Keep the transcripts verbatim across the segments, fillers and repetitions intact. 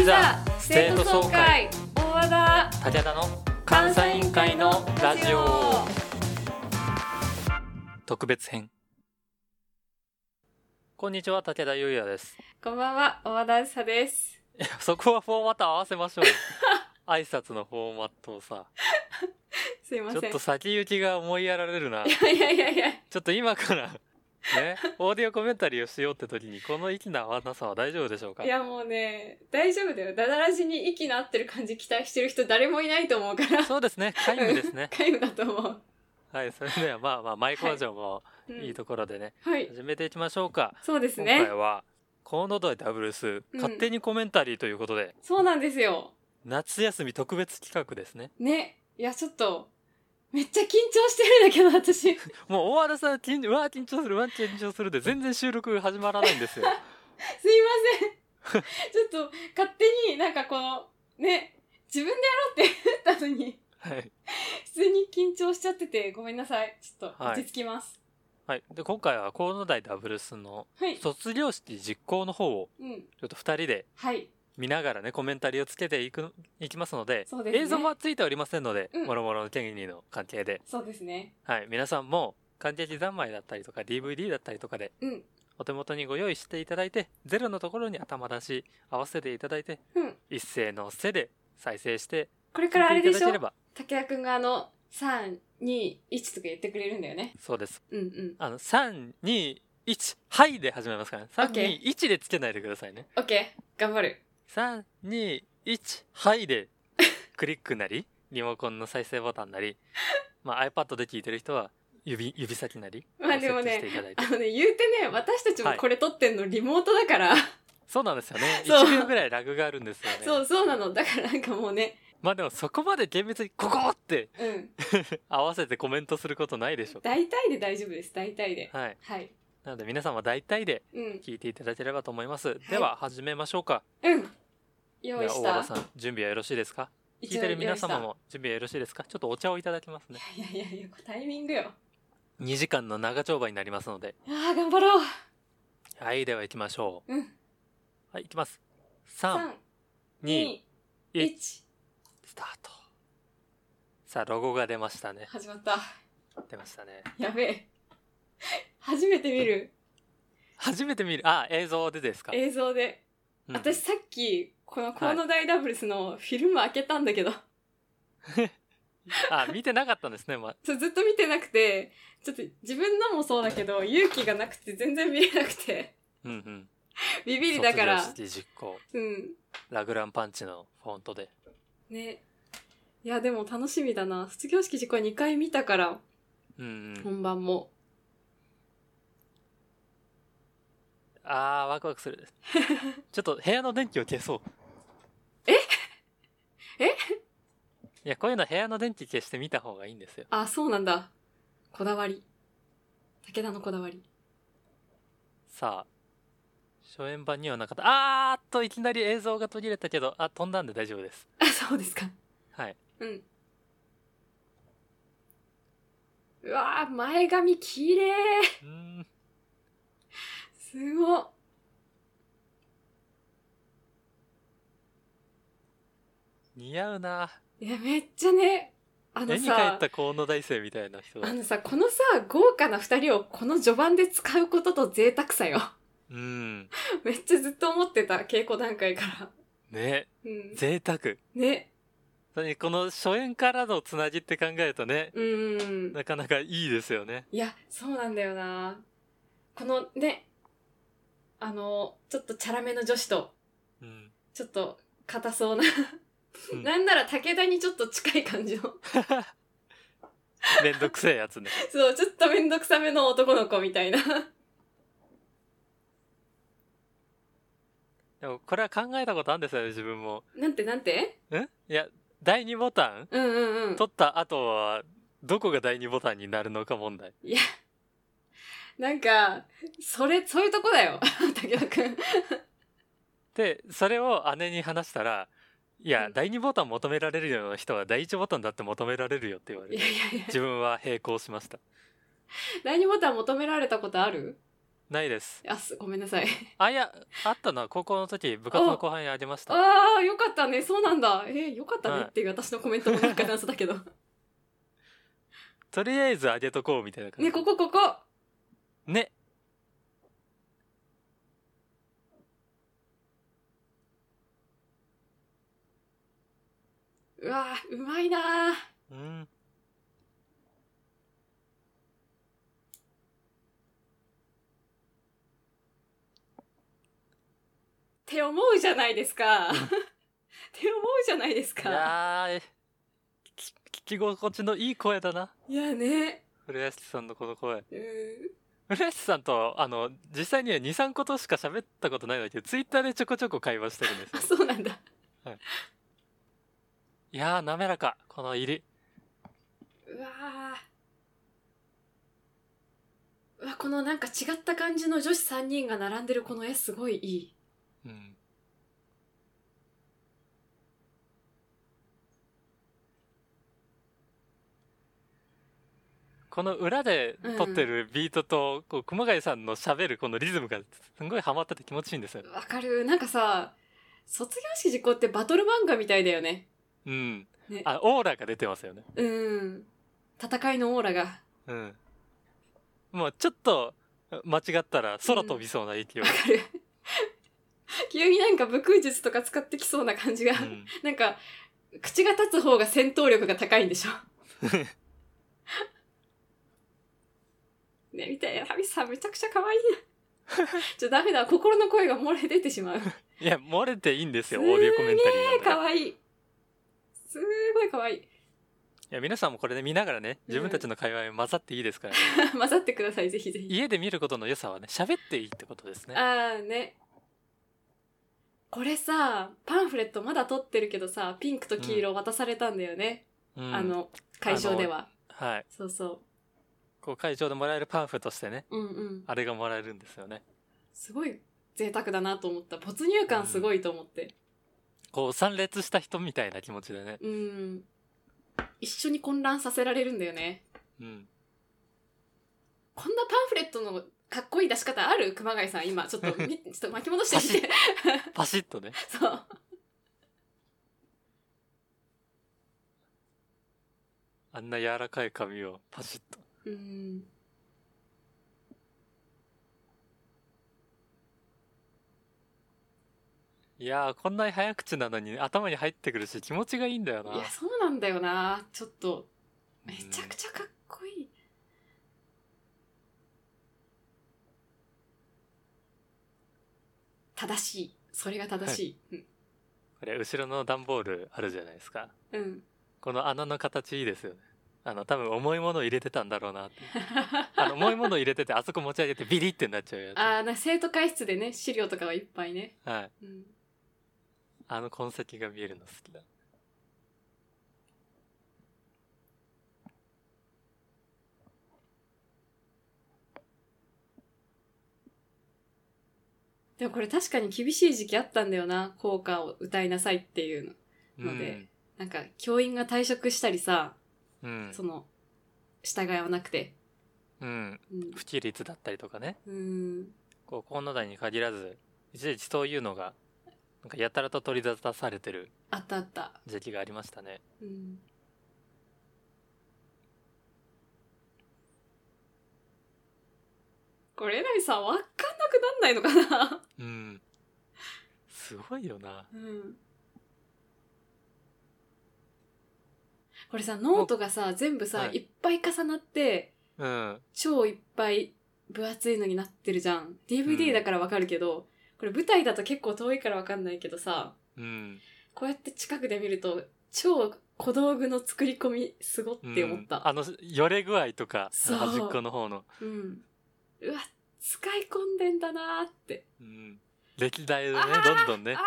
いざ生徒総会大和田竹田の監査委員会のラジオ特別編。こんにちは、竹田優也です。こんばんは、大和田あずさです。いや、そこはフォーマット合わせましょう挨拶のフォーマットをさすいません、ちょっと先行きが思いやられるな。いやいやいやいや、ちょっと今からね、オーディオコメンタリーをしようって時にこの息の合わなさは大丈夫でしょうか。いやもうね、大丈夫だよ。ダダラジに息の合ってる感じ期待してる人誰もいないと思うから。そうですね、皆無ですね皆無だと思う。はい、それではまあまあマイ工場もいいところでね、はい、うん、始めていきましょうか、はい、そうですね。今回はコウノドリダブルス勝手にコメンタリーということで、うん、そうなんですよ。夏休み特別企画ですね。ね、いやちょっとめっちゃ緊張してるんだけど私もう大和田さん緊張、うわ緊張する、うわ緊張するで全然収録始まらないんですよすいませんちょっと勝手になんかこのね、自分でやろうって言ったのに、はい、普通に緊張しちゃっててごめんなさい。ちょっと落ち着きます、はいはい、で今回はコウノドリダブルスの卒業式実行の方をちょっとふたりで、はい、見ながらねコメンタリーをつけていくいきますので、そうですね、映像もついておりませんので、うん、もろもろの権利の関係で、そうですね、はい、皆さんも関係機三昧だったりとか ディーブイディー だったりとかで、うん、お手元にご用意していただいてゼロのところに頭出し合わせていただいて、うん、一斉のせで再生してこれからあれでしょ、竹谷くんがあの さんにいち とか言ってくれるんだよね。そうです、うんうん、あの さんにいち はいで始めますから、ね、さんにいち でつけないでくださいね。 OK、 頑張る。さんにいちはいでクリックなりリモコンの再生ボタンなり、まあ、iPad で聞いてる人は 指, 指先なりまあでもね、あのね、言うてね、私たちもこれ撮ってんのリモートだから、はい、そうなんですよね。いちびょうぐらいラグがあるんですよね。そうそうなの。だからなんかもうね、まあでもそこまで厳密にここって、うん、合わせてコメントすることないでしょ。大体で大丈夫です。大体で、はい、はい、なので皆さんは大体で聞いていただければと思います、うん、では始めましょうか、はい、うん、用意した。大和田さん準備はよろしいですか。聞いてる皆様も準備はよろしいですか。ちょっとお茶をいただきますね。いやいやいや、タイミングよ。にじかんの長丁場になりますので、ああ頑張ろう。はい、では行きましょう、うん、はい、行きます。さんにいちスタート。さあロゴが出ましたね。始まった。出ましたね。やべえ初めて見る初めて見る。あ、映像でですか。映像で、うん、私さっきこのコウノドリダブルスのフィルム開けたんだけど、はい、あ、見てなかったんですね、ま、ずっと見てなくて、ちょっと自分のもそうだけど勇気がなくて全然見れなくて、うんうん、ビビりだから卒業式実行、うん、ラグランパンチのフォントでね。いやでも楽しみだな。卒業式実行はにかい見たから、うんうん、本番もあーワクワクするちょっと部屋の電気を消そう。ええ、いやこういうの部屋の電気消してみた方がいいんですよ。あ、そうなんだ。こだわり、武田のこだわり。さあ初演版にはなかった。あーっといきなり映像が途切れたけど、あ、飛んだんで大丈夫です。あ、そうですか。はい、うん、うわー前髪きれー、うん、すごっ。似合うな。いやめっちゃね、あのさ絵に描いたコウノ大生みたいな人だ。あのさ、このさ豪華なふたりをこの序盤で使うことと贅沢さよ、うん、めっちゃずっと思ってた稽古段階からね、うん、贅沢ね。この初演からのつなぎって考えるとね、うん、なかなかいいですよね。いやそうなんだよな。このね、あのちょっとチャラめの女子と、うん、ちょっと硬そうな、うん、なんなら武田にちょっと近い感じのめんどくせえやつね。そう、ちょっとめんどくさめの男の子みたいなでもこれは考えたことあるんですよね、自分も。なんてなんてん、いやだいにボタン、うんうんうん、取った後はどこがだいにボタンになるのか問題。いやなんかそれそういうとこだよ竹田くんで、それを姉に話したら、いや、うん、だいにボタン求められるような人はだいいちボタンだって求められるよって言われて、いやいやいや自分は並行しました。だいにボタン求められたことある？ないです。あ、ごめんなさい。あ、いや、あったのは高校の時、部活の後輩にありました。ああ、よかったね。そうなんだ。えー、よかったねっていう私のコメントも一回出せたけど。とりあえずあげとこうみたいな感じ。ね、ここここ。ね。うわー、うまいなー。うん。って思うじゃないですか。って思うじゃないですか。いやー、聞き心地のいい声だな。いやね。古安さんのこの声。古安さんとあの実際には に,さん ことしか喋ったことないんだけど、ツイッターでちょこちょこ会話してるんですよ。あ、そうなんだ。はい。いやー、滑らか、この入り。うわー。うわ、このなんか違った感じの女子さんにんが並んでるこの絵すごいいい。うん、この裏で撮ってるビートと、うん、こう熊谷さんの喋るこのリズムがすごいハマってて気持ちいいんですよ。わかる。なんかさ、卒業式実行ってバトル漫画みたいだよね。うん、ね、あ、オーラが出てますよね。うん、戦いのオーラが、うん、もうちょっと間違ったら空飛びそうな勢い、うん、わかる。急になんか武空術とか使ってきそうな感じが、うん、なんか口が立つ方が戦闘力が高いんでしょ。ね、見て、ラビさんめちゃくちゃ可愛いな。ちょ、ダメだ、心の声が漏れ出てしまう。いや、漏れていいんですよ、オーディオコメンタリーなんで。可愛い。すごい可愛い。いや、皆さんもこれで、ね、見ながらね、自分たちの会話に混ざっていいですからね。うん、混ざってください、ぜひぜひ。家で見ることの良さはね、喋っていいってことですね。ああ、ね。これさ、パンフレットまだ撮ってるけどさ、ピンクと黄色渡されたんだよね、うん、あの会場では。はい、そうそう、こう会場でもらえるパンフレットとしてね、うんうん、あれがもらえるんですよね。すごい贅沢だなと思った。没入感すごいと思って、うん、こう参列した人みたいな気持ちでね、うん、一緒に混乱させられるんだよね、うん、こんなパンフレットのかっこいい出し方ある？熊谷さん、今ちょっとちょっと巻き戻してみて。パシッとね。そう。あんな柔らかい髪をパシッと。うーん。いやー、こんなに早口なのに頭に入ってくるし気持ちがいいんだよな。いや、そうなんだよな。ちょっとめちゃくちゃかっこいい。うん正しい。それが正しい。はい、うん、これ後ろの段ボールあるじゃないですか。うん、この穴の形いいですよね。あの多分重いものを入れてたんだろうなって。あの重いものを入れててあそこ持ち上げてビリってなっちゃうやつ。ああ、生徒会室でね、資料とかはいっぱいね。はい。うん、あの痕跡が見えるの好きだ。でもこれ確かに厳しい時期あったんだよな、校歌を歌いなさいっていうので、うん、なんか教員が退職したりさ、うん、その従いはなくて、うんうん、不規律だったりとかね、うん、こう河野台に限らず一時そういうのがなんかやたらと取り沙汰されてる時期がありましたね。あったあった、うんこれ、えなみさん分かんなくなんないのかな。うん。すごいよな。うん。これさ、ノートがさ、全部さ、はい、いっぱい重なって、うん、超いっぱい分厚いのになってるじゃん。ディーブイディー だから分かるけど、うん、これ舞台だと結構遠いから分かんないけどさ、うん、こうやって近くで見ると、超小道具の作り込みすごって思った。うん、あの、よれ具合とか、端っこの方の。うんうわ、使い込んでんだなーって、うん、歴代でね、どんどんね、あー、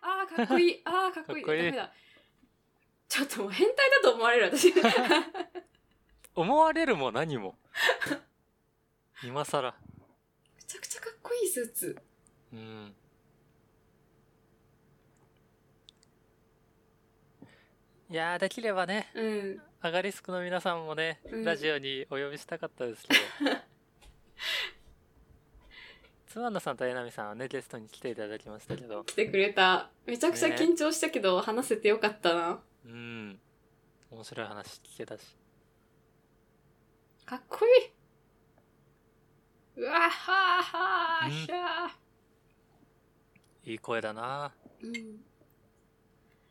あー、かっこいい、あー、かっこいい、 かっこいい、ダメだ、ちょっともう変態だと思われる私。思われるも何も。今更めちゃくちゃかっこいいスーツ、うん、いやー、できればね、うん、アガリスクの皆さんもね、うん、ラジオにお呼びしたかったですけど。スワンダさんとエナミさんはねゲストに来ていただきましたけど、来てくれた。めちゃくちゃ緊張したけど、ね、話せてよかったな。うん、面白い話聞けたしかっこいい。うわっはーはーひゃー、いい声だな。うん、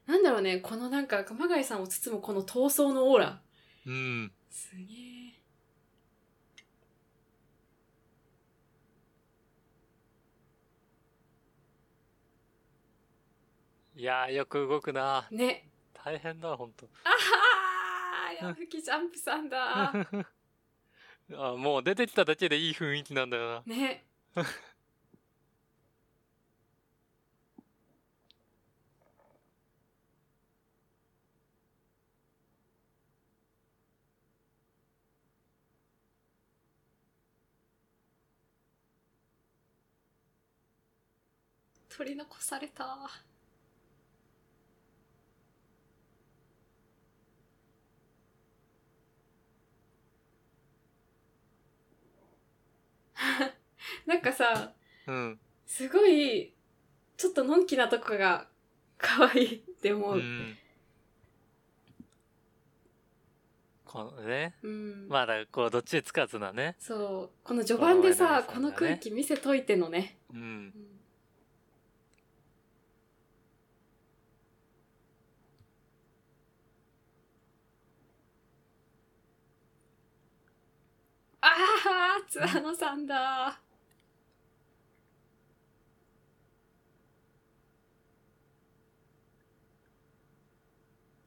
なんだろうね、このなんか熊谷さんを包むこの闘争のオーラ、うん、すげえ。いやー、よく動くなね。大変だほんと。あはー、矢吹ジャンプさんだあ、もう出てきただけでいい雰囲気なんだよなね取り残された。なんかさ、うん、すごいちょっとのんきなとこが可愛いって思う。うん、このね、うん、まだこうどっちつかずなね。そう、この序盤でさ、この空気見せといてのね。うん。うん、あー、ツアノさんだ。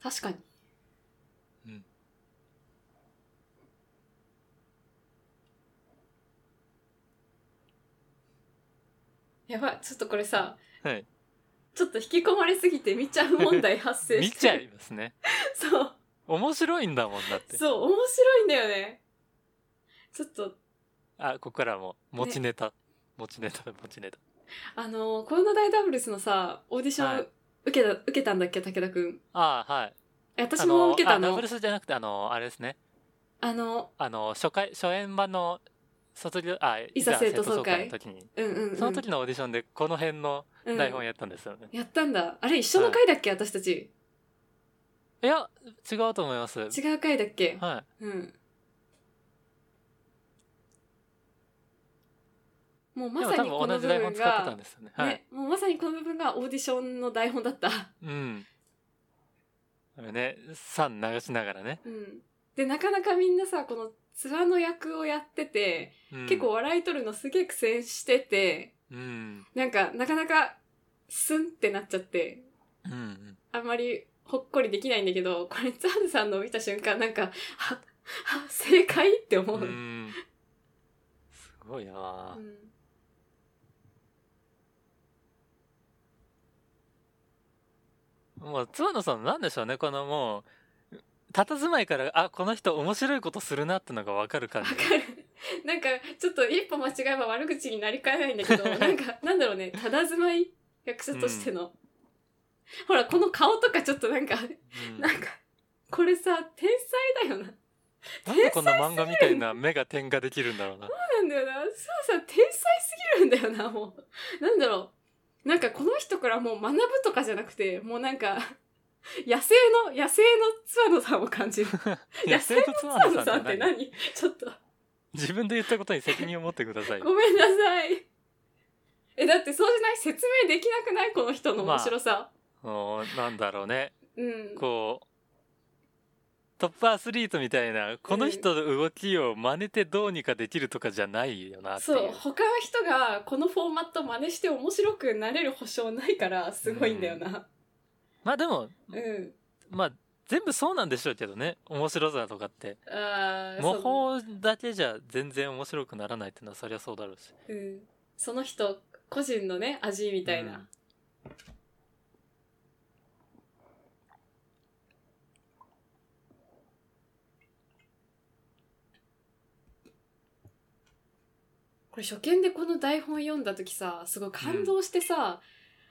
確かに。うん。やばい、ちょっとこれさ、はい、ちょっと引き込まれすぎて見ちゃう問題発生して。見ちゃいますね。そう。面白いんだもんだって。そう、面白いんだよね。ちょっとあ、ここからも持ちネタ、ね、持ちネタ持ちネタあのコロナ大ダブルスのさオーディション受けた、はい、受けたんだっけ、武田くん。ああ、はい、私も受けたの。あ、ダブルスじゃなくてあのあれですね、あのあの初回初演版の卒業、あ、いざ生徒総会の時に、うんうんうん、その時のオーディションでこの辺の台本やったんですよね、うん、やったんだ。あれ一緒の回だっけ、はい、私たち。いや違うと思います。違う回だっけ、はい、うん、もうまさにこの部分が、もうまさにこの部分がオーディションの台本だった。うん。あれね、さん流しながらね。うん。でなかなかみんなさ、このツアの役をやってて、うん、結構笑い取るのすげえ苦戦してて、うん、なんかなかなかスンってなっちゃって、うんうん、あんまりほっこりできないんだけど、これツアさんのを見た瞬間なんか、あ、あ、正解って思う。うん、すごいな。うん。もう妻野さんなんでしょうね、このもう佇まいから、あ、この人面白いことするなってのが分かる感じ。分かる。なんかちょっと一歩間違えば悪口になりかえないんだけどなんかなんだろうね、佇まい役者としての、うん、ほらこの顔とかちょっとなんか、うん、なんかこれさ天才だよな。なんでこんな漫画みたいな目が点ができるんだろうな。そうなんだよな。そうさ、天才すぎるんだよな。もうなんだろう、なんかこの人からもう学ぶとかじゃなくて、もうなんか野生の野生のツアノさんを感じる野生のツアノさんって何ちょっと自分で言ったことに責任を持ってくださいごめんなさい。え、だってそうじゃない、説明できなくない、この人の面白さ、まあ、お、なんだろうね、うん、こうトップアスリートみたいな、この人の動きを真似てどうにかできるとかじゃないよなっていう、うん、そう、他の人がこのフォーマット真似して面白くなれる保証ないからすごいんだよな、うん、まあでも、うん、まあ全部そうなんでしょうけどね、面白さとかって。あ、模倣だけじゃ全然面白くならないってのはそりゃそうだろうし、うん、その人個人のね味みたいな、うん、これ初見でこの台本読んだときさ、すごい感動してさ、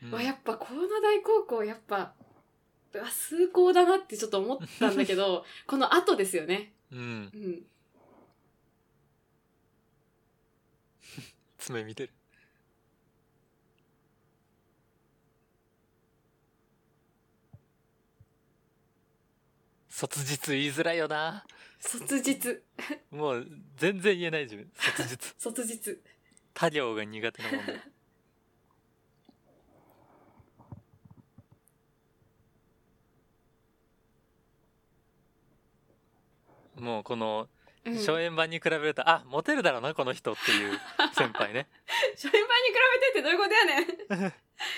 うん、わ、やっぱコロナ大高校やっぱ崇高だなってちょっと思ったんだけどこの後ですよね、うんうん、爪見てる卒日言いづらいよな。卒日。もう全然言えない自分。卒日。卒日。他行が苦手なもんだ。もうこの初演版に比べると、うん、あ、モテるだろうなこの人っていう先輩ね。初演版に比べてってどういうことやねん。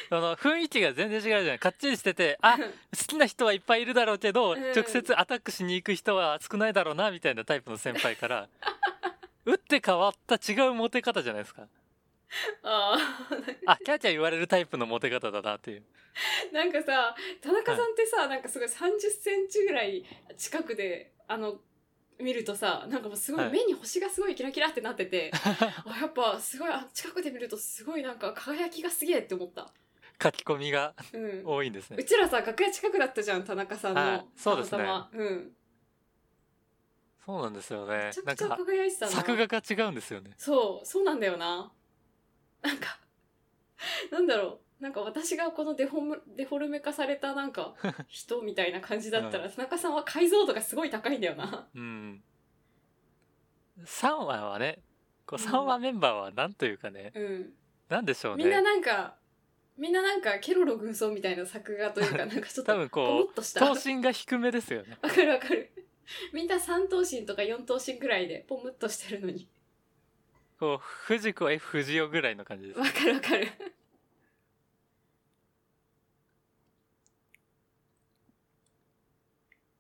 その雰囲気が全然違うじゃん。かっちりしてて、あ、好きな人はいっぱいいるだろうけど、うん、直接アタックしに行く人は少ないだろうなみたいなタイプの先輩から打って変わった違うモテ方じゃないですか。ああ、キャーキャー言われるタイプのモテ方だなっていう。なんかさ、田中さんってさ、はい、なんかすごいさんじゅっセンチぐらい近くであの見るとさ、なんかもうすごい目に星がすごいキラキラってなってて、はい、あ、やっぱすごい近くで見るとすごいなんか輝きがすげえって思った。書き込みが、うん、多いんですね。うちらさ、楽屋近くだったじゃん、田中さんの、はい、そうですね、うん、そうなんですよね。めちゃくちゃ輝いてたな。作画が違うんですよね。そう、そうなんだよな。なんかなんだろう、なんか私がこのデフォム、デフォルメ化されたなんか人みたいな感じだったら、うん、田中さんは解像度がすごい高いんだよな。うん。さんわはね、こうさんわメンバーはなんというかね、うん、なんでしょうね。みんななんか、みんななんかケロロ軍曹みたいな作画というか、なんかちょっと多分こう頭身が低めですよね。わかるわかる。みんなさん頭身とかよん頭身くらいでポムっとしてるのに。こう藤子 F 不二雄ぐらいの感じです。わかるわかる。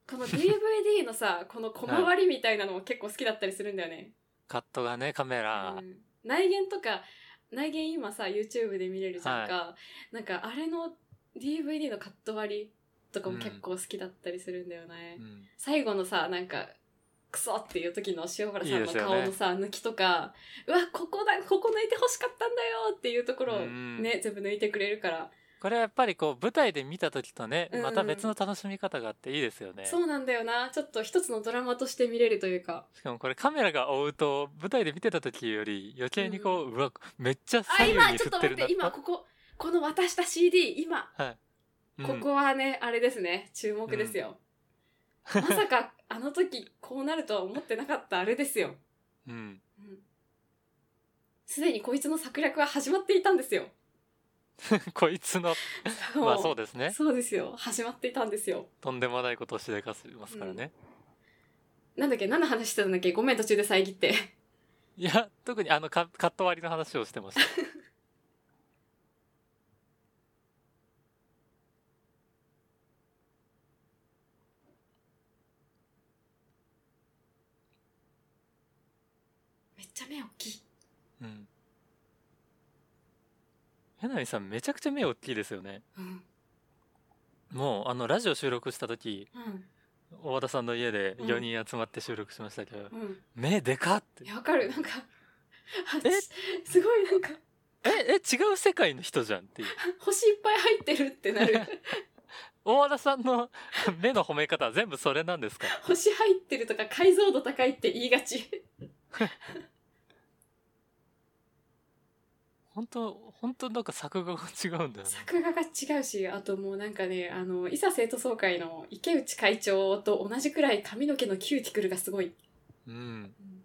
この ディーブイディー のさ、この小回りみたいなのも結構好きだったりするんだよね。はい、カットがね、カメラ、うん、内言とか、内言今さ YouTube で見れるじゃんか、はい、なんかあれの ディーブイディー のカット割りとかも結構好きだったりするんだよね、うん、最後のさ、なんかクソっていう時の塩原さんの顔のさ、いい、ね、抜きとか、うわ、ここだ、ここ抜いて欲しかったんだよっていうところをね、うん、全部抜いてくれるから、これはやっぱりこう舞台で見た時とね、また別の楽しみ方があっていいですよね、うんうん、そうなんだよな。ちょっと一つのドラマとして見れるというか、しかもこれカメラが追うと舞台で見てた時より余計にこう、うん、うわ、めっちゃ左右に振ってるな。あ、今ちょっと待って、今ここ、この渡した シーディー 今、はい、うん、ここはね、あれですね、注目ですよ、うん、まさかあの時こうなるとは思ってなかったあれですよ、うん、うん、すでにこいつの策略は始まっていたんですよ。こいつの、まあそうですね、そうですよ、始まっていたんですよ。とんでもないことをしでかせますからね、うん、なんだっけ、何の話してたんだっけ、ごめん途中で遮って。いや、特にあのカット割りの話をしてました。めっちゃ目大きい。うん。柳さんめちゃくちゃ目大きいですよね、うん、もうあのラジオ収録した時、うん、大和田さんの家でよにん集まって収録しましたけど、うん、目でかって。いや、わかる、なんかえすごい、なんかええ違う世界の人じゃんっていう。星いっぱい入ってるってなる。大和田さんの目の褒め方は全部それなんですか。星入ってるとか解像度高いって言いがち。本当、本当なんか作画が違うんだよね。作画が違うし、あともうなんかね、あの、伊佐生徒総会の池内会長と同じくらい髪の毛のキューティクルがすごい。うん。うん、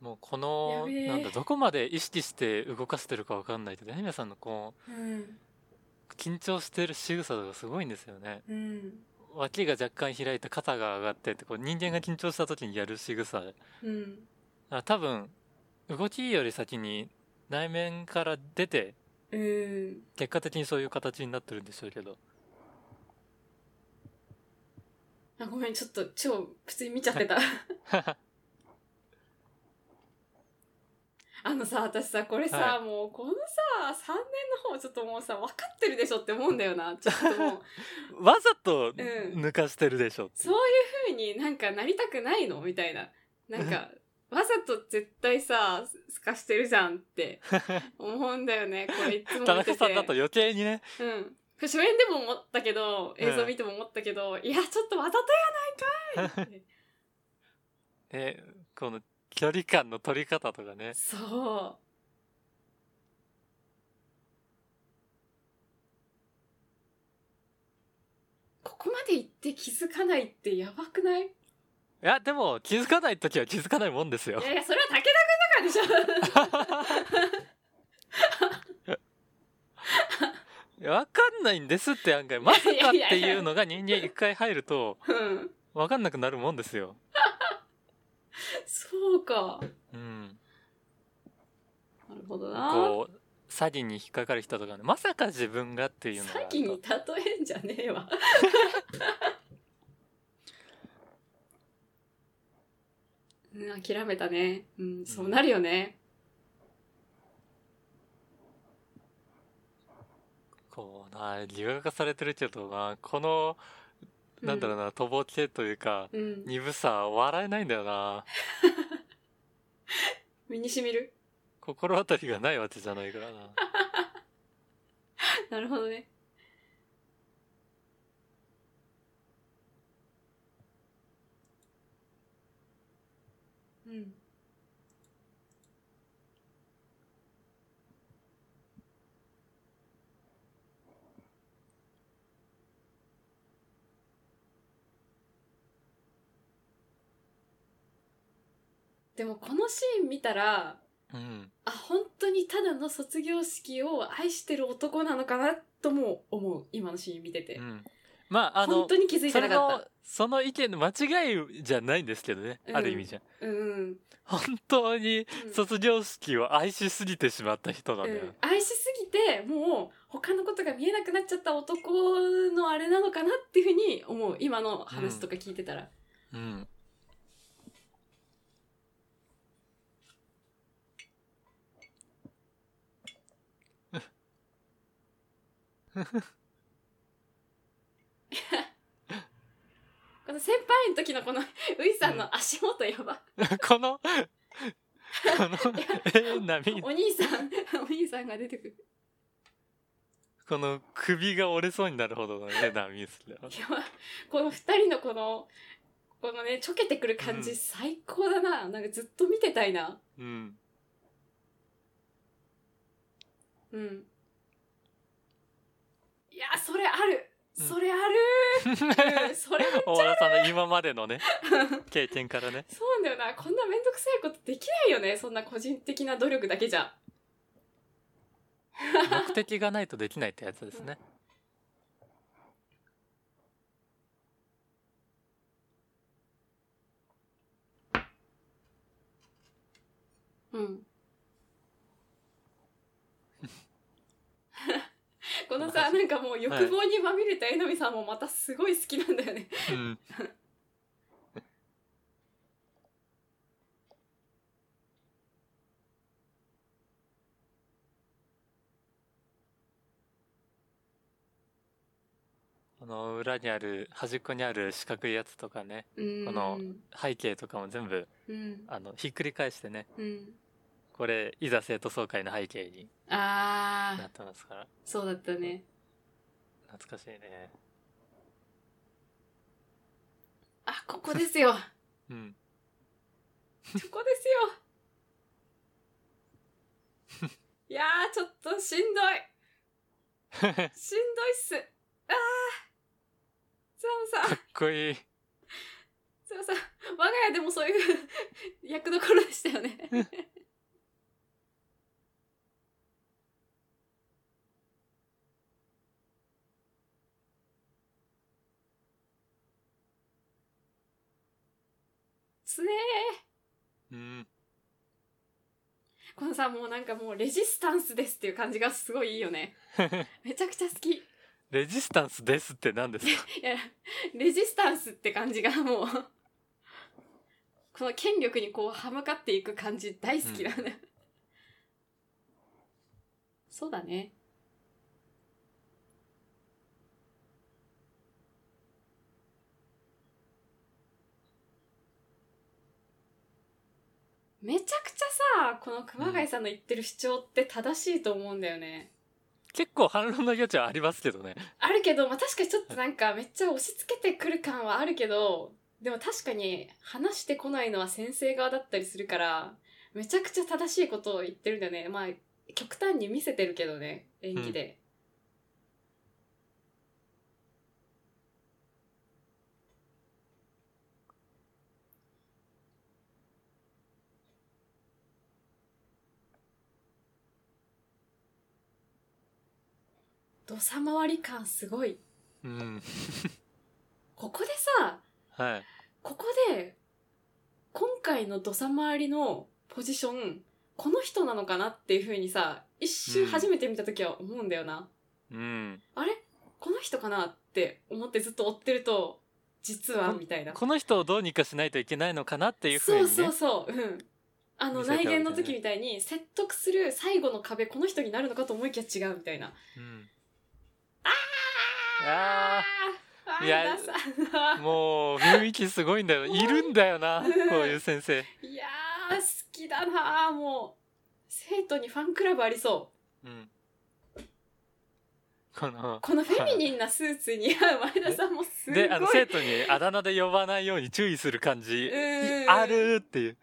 もうこのなんだ、どこまで意識して動かしてるか分かんないけど、柳さんのこう、うん、緊張してる仕草がすごいんですよね、うん、脇が若干開いて肩が上がってって、こう人間が緊張した時にやる仕草、うん、多分動きより先に内面から出て、うん、結果的にそういう形になってるんでしょうけど。あ、ごめん、ちょっと超普通に見ちゃってた。あのさ、私さ、これさ、はい、もうこのさ、さんねんの方ちょっともうさ、分かってるでしょって思うんだよな。ちょっともうわざと抜かしてるでしょって、うん、そういう風になんかなりたくないのみたいな、なんかわざと絶対さ、すかしてるじゃんって思うんだよね。これいつも見てて、田中さんだと余計にね、うん、初演でも思ったけど、映像見ても思ったけど、うん、いや、ちょっとわざとやないかいって。ね、この距離感の取り方とかね。そう。ここまで行って気づかないってやばくない？いや、でも気づかないときは気づかないもんですよ。いやいや、それは武田くんだからでしょ。わかんないんですって、案外まさかっていうのが人間一回入るとわかんなくなるもんですよ。そうか。うん。なるほどな。こう詐欺に引っかかる人とかね、まさか自分がっていうのが。詐欺に例えんじゃねえわ。うん、諦めたね。うん、そうなるよね。こうな、理由化されてるけどな、このなんだろうな、うん、とぼけというか、うん、鈍さ笑えないんだよな。身にしみる。心当たりがないわけじゃないからな。なるほどね。うん。でもこのシーン見たら、うん、あ、本当にただの卒業式を愛してる男なのかなとも思う、今のシーン見てて、うん、まああの本当に気づいてなかった。そ の, その意見の間違いじゃないんですけどね、うん、ある意味じゃ、うん、本当に卒業式を愛しすぎてしまった人なんだよ、うんうん、愛しすぎてもう他のことが見えなくなっちゃった男のあれなのかなっていうふうに思う、今の話とか聞いてたら、うん、うん、この先輩の時のこのういさんの足元やば。このこのお兄さんお兄さんが出てくる。この首が折れそうになるほどのね、波打つだ。この二人のこのこのね、ちょけてくる感じ、うん、最高だな。なんかずっと見てたいな。うん。うん。いや、それある、それある、うん、それめっちゃある。大原さんの今までのね経験からね。そうなんだよな、こんなめんどくさいことできないよね、そんな個人的な努力だけじゃ。目的がないとできないってやつですね。うん、うん、このさ、なんかもう欲望にまみれた江波さんもまたすごい好きなんだよね、はい、うん、この裏にある端っこにある四角いやつとかね、この背景とかも全部、うん、あのひっくり返してね、うん、これいざ生徒総会の背景になってますから。そうだったね。懐かしいね。あ、ここですよ。うん。ここですよ。いやー、ちょっとしんどい。しんどいっす。あー、ザムさん。かっこいい。ザムさん、我が家でもそういう役どころでしたよね。つねー、うん、このさ、もうなんかもうレジスタンスですっていう感じがすごいいいよね。めちゃくちゃ好き。レジスタンスですって何ですか？いや、レジスタンスって感じがもうこの権力にこう歯向かっていく感じ大好きだね、うん、そうだね。めちゃくちゃさ、この熊谷さんの言ってる主張って正しいと思うんだよね、うん、結構反論の余地はありますけどね。あるけど、まあ、確かにちょっとなんかめっちゃ押し付けてくる感はあるけど、でも確かに話してこないのは先生側だったりするから、めちゃくちゃ正しいことを言ってるんだよね。まあ、極端に見せてるけどね、演技で。うん、土佐回り感すごい。うん、ここでさ、はい、ここで今回の土佐回りのポジションこの人なのかなっていう風にさ一瞬初めて見た時は思うんだよな、うん、あれこの人かなって思ってずっと追ってると実はみたいな こ, この人をどうにかしないといけないのかなっていう風にねそうそうそう、うん、あの内言の時みたいに説得する最後の壁この人になるのかと思いきや違うみたいな、うん、あああいやもう雰囲気すごいんだよいるんだよなこういう先生いやー好きだなもう生徒にファンクラブありそう、うん、このこのフェミニンなスーツに合う前田さんもすごいであの生徒にあだ名で呼ばないように注意する感じあるっていう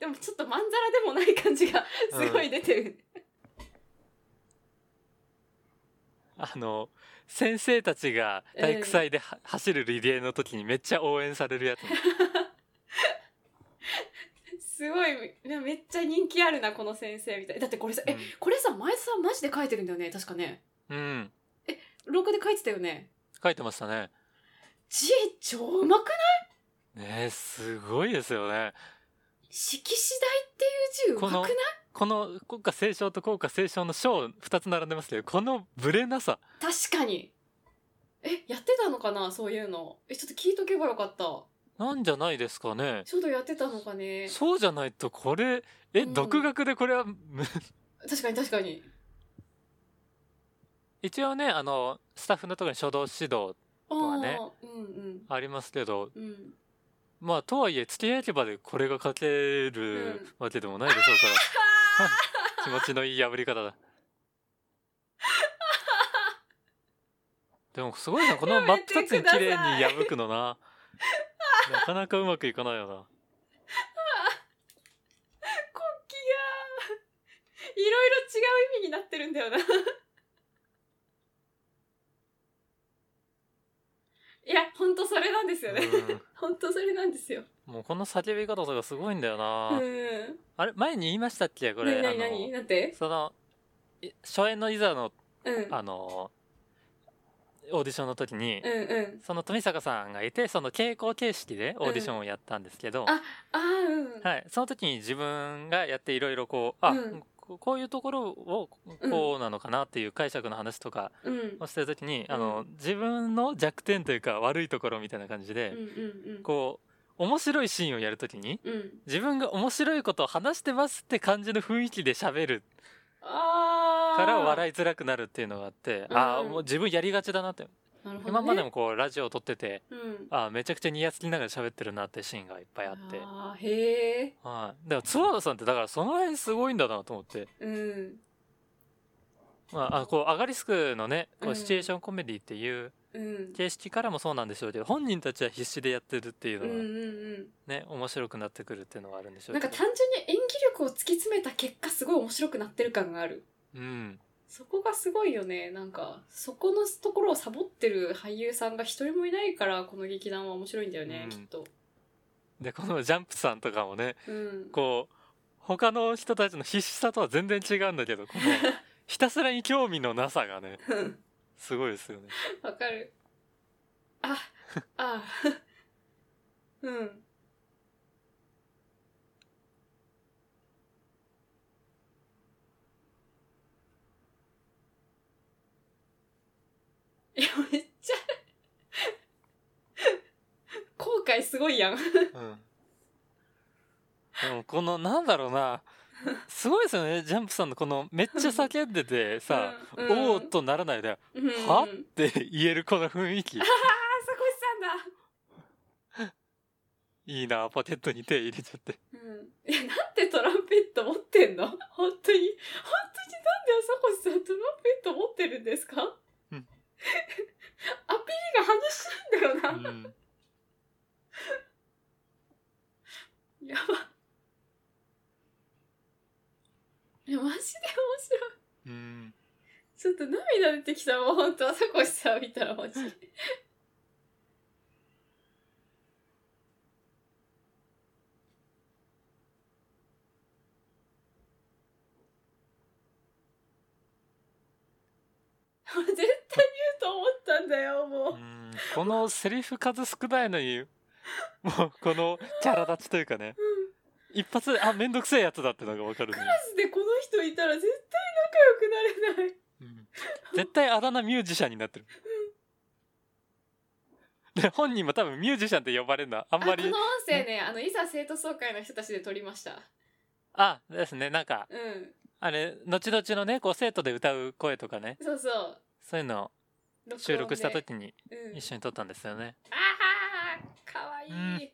でもちょっとまんざらでもない感じがすごい出てる、うん、あの先生たちが体育祭で、うん、走るリレーの時にめっちゃ応援されるやつすごいめっちゃ人気あるなこの先生みたいだってこれさ、うん、えこれさ前田さんマジで書いてるんだよね確かねうんえ廊下で書いてたよね書いてましたね字超うまくないねえすごいですよね色紙台っていう字うまくないこの国家斉唱と国家斉唱の章ふたつ並んでますけどこのブレなさ確かにえやってたのかなそういうのえちょっと聞いとけばよかったなんじゃないですかねちょうどやってたのかねそうじゃないとこれえ、うん、独学でこれは確かに確かに一応ねあのスタッフのところに書道指導とかね あ,、うんうん、ありますけど、うんまあとはいえ付け焼き刃でこれが書けるわけでもないでしょうから、うん気持ちのいい破り方だでもすごいなこの真っ二つに綺麗に破くのななかなかうまくいかないよな国旗がいろいろ違う意味になってるんだよないや本当それなんですよね本当それなんですよもうこの叫び方とかすごいんだよな、うん、あれ前に言いましたっけこれ何何なんてその初演のいざの、うん、あのオーディションの時に、うんうん、その富坂さんがいてその傾向形式でオーディションをやったんですけど、うんああうんはい、その時に自分がやっていろいろこうあ、うん、こういうところをこうなのかなっていう解釈の話とかをしてる時に、うん、あの自分の弱点というか悪いところみたいな感じで、うんうんうん、こう面白いシーンをやるときに、うん、自分が面白いことを話してますって感じの雰囲気で喋るから笑いづらくなるっていうのがあって、うん、ああもう自分やりがちだなってなるほど、ね、今までもこうラジオを撮ってて、うん、あめちゃくちゃニヤつきながら喋ってるなってシーンがいっぱいあってあへえ、はあ、でも津和田さんってだからその辺すごいんだなと思って、うんまあ、あこうアガリスクのねこうシチュエーションコメディっていう、うんうん、形式からもそうなんでしょうけど本人たちは必死でやってるっていうのが、ねうんうんうん、面白くなってくるっていうのがあるんでしょうけどなんか単純に演技力を突き詰めた結果すごい面白くなってる感がある、うん、そこがすごいよねなんかそこのところをサボってる俳優さんが一人もいないからこの劇団は面白いんだよね、うん、きっとでこのジャンプさんとかもね、うん、こう他の人たちの必死さとは全然違うんだけどこのひたすらに興味のなさがねすごいですよね。わかる。あ、あ、うん。いやめっちゃ後悔すごいやん。うん。でもこのなんだろうな。すごいですよねジャンプさんのこのめっちゃ叫んでてさ、うんうん、おーっとならないで、うんうん、はって言えるこの雰囲気あーそこしさんだいいなポケットに手入れちゃって、うん、いやなんでトランペット持ってんの本当に本当になんであさこしさんトランペット持ってるんですか、うん、アピールが激しいんだよな、うんやばいやマジで面白い。うん、ちょっと涙出てきたもん。ほんと朝越さん見たらマジで絶対言うと思ったんだよ、もう。うん、このセリフ数少ないのにもうこのキャラ立ちというかね、うん、一発であめんどくせえやつだってのが分かる、ね、クラスでこの人いたら絶対仲良くなれない、うん、絶対あだ名ミュージシャンになってるで本人も多分ミュージシャンって呼ばれるのはあんまり。あ、この音声ね、あのいざ生徒総会の人たちで撮りました。あ、ですね、なんか、うん、あれ後々のねこう生徒で歌う声とかね、そうそう、そういうのを収録した時に一緒に撮ったんですよね、うん、あーかわいい、うん、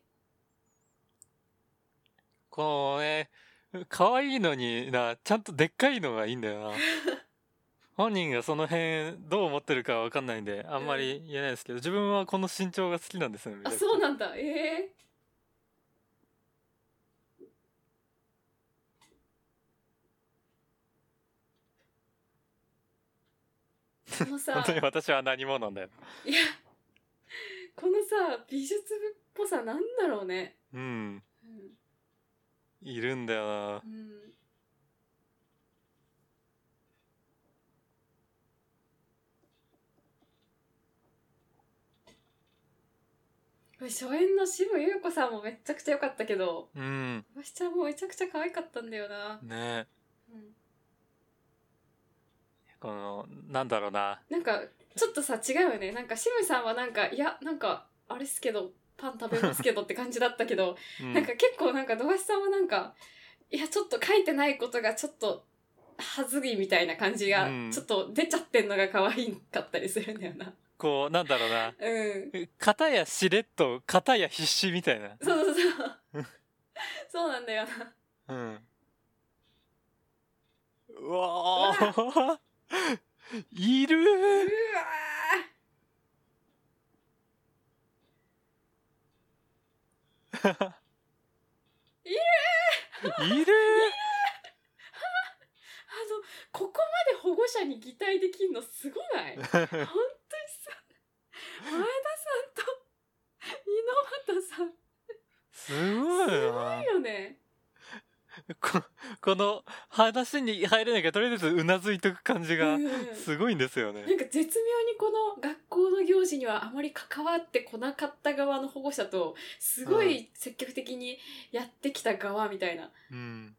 こうねかわいいのにな、ちゃんとでっかいのがいいんだよな本人がその辺どう思ってるかわかんないんであんまり言えないですけど、うん、自分はこの身長が好きなんですよね。あ、そうなんだ、えーこのさ本当に私は何者なんだよ。いや、このさ美術部っぽさなんだろうね、うん、うん、いるんだよな、うん、これ初演の渋優子さんもめちゃくちゃ良かったけど、うん、わしちゃんもめちゃくちゃ可愛かったんだよなね、うん、このなんだろうな、なんかちょっとさ違うよね。なんかシムさんはなんかいやなんかあれっすけどパン食べますけどって感じだったけど、うん、なんか結構なんか土橋さんはなんかいやちょっと書いてないことがちょっとはずいみたいな感じがちょっと出ちゃってんのが可愛かったりするんだよな、うん、こうなんだろうなうん、片やしれっと片や必死みたいな、そうそうそうそうなんだよな、うん、うわーいるー、うわー、いるーいるーいるーあのここまで保護者に擬態できんのすごない本当にさ、前田さんと猪俣さんすごいな、すごいよねこ, この話に入れないけどとりあえずうなずいてく感じがすごいんですよね、うん、なんか絶妙にこの学校の行事にはあまり関わってこなかった側の保護者とすごい積極的にやってきた側みたいな、うん、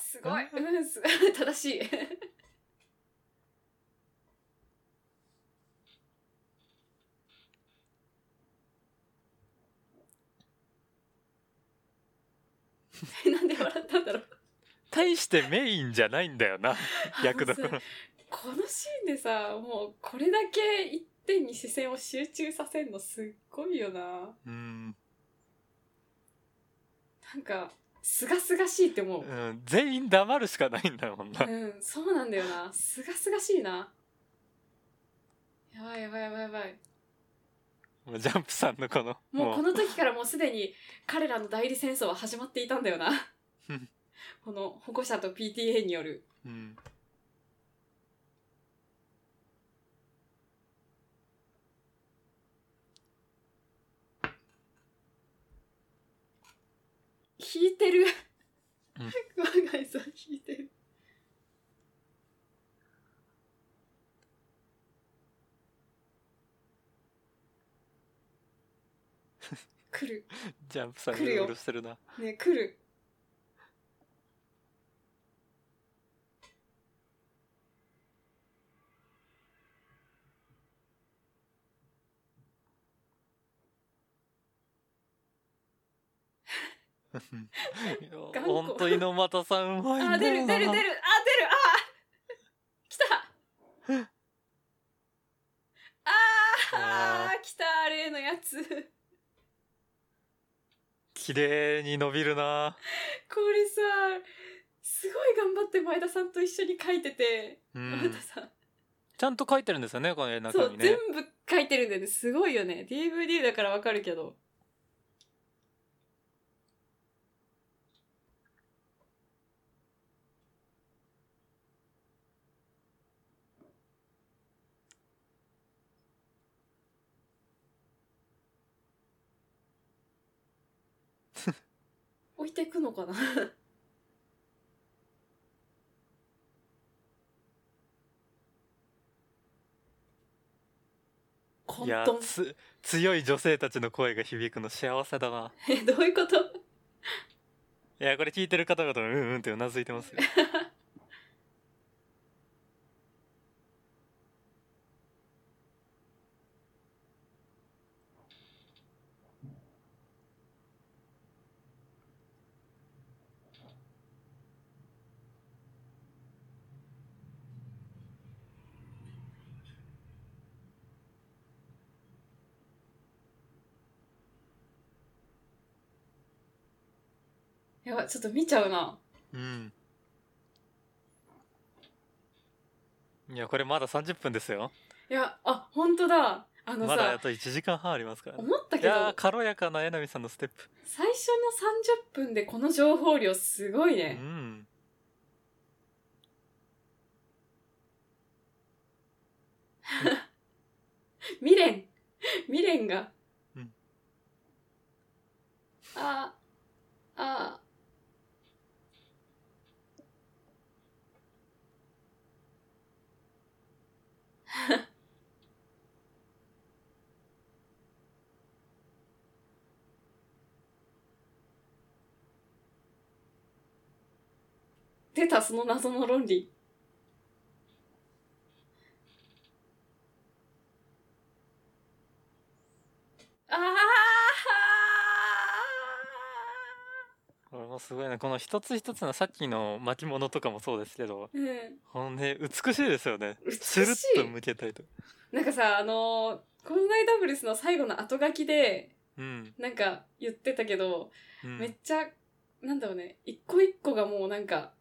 すごい、うん、す正しいなんで笑ったんだろう大してメインじゃないんだよな役どころ。このシーンでさもうこれだけ一点に視線を集中させるのすっごいよな、うん、なんかすがすがしいって思う、うん、全員黙るしかないんだもんな、うん、そうなんだよな、すがすがしいな、やばいやばいやばいやばい、もうジャンプさんのこのもうこの時からもうすでに彼らの代理戦争は始まっていたんだよなこの保護者と ピーティーエー による、うん、引いてる、うん、熊谷さん引いてる、来るジャンプさんにうろしてるな、来るよ、ね、来る、本当猪俣さんうまいんだよな、あ出る出る出る、あ出る、あ来たあー来た、例のやつ綺麗に伸びるな、これさすごい頑張って前田さんと一緒に描いてて、うん、前田さんちゃんと描いてるんですよね、この中身ね。そう、全部描いてるんだよね。すごいよね。 ディーブイディー だからわかるけど。置いてくのかな。いやつ強い女性たちの声が響くの幸せだな。え、どういうこと。いやこれ聞いてる方々もうんうんってうなずいてますよ。いやちょっと見ちゃうな。うん。いやこれまださんじゅっぷんですよ。いやあ本当だ。あのさまだあといちじかんはんありますから、ね。思ったけど。いや軽やかな榎並さんのステップ。最初のさんじゅっぷんでこの情報量すごいね。うん。未練未練が。うん。ああ。出たその謎の論理。ああ、これもすごいな。この一つ一つのさっきの巻物とかもそうですけど、うん、ほんで美しいですよね。スルッと向けたりとか。なんかさあのー、コンダイダブルスの最後の後書きで、うん、なんか言ってたけど、うん、めっちゃなんだろうね、一個一個がもうなんか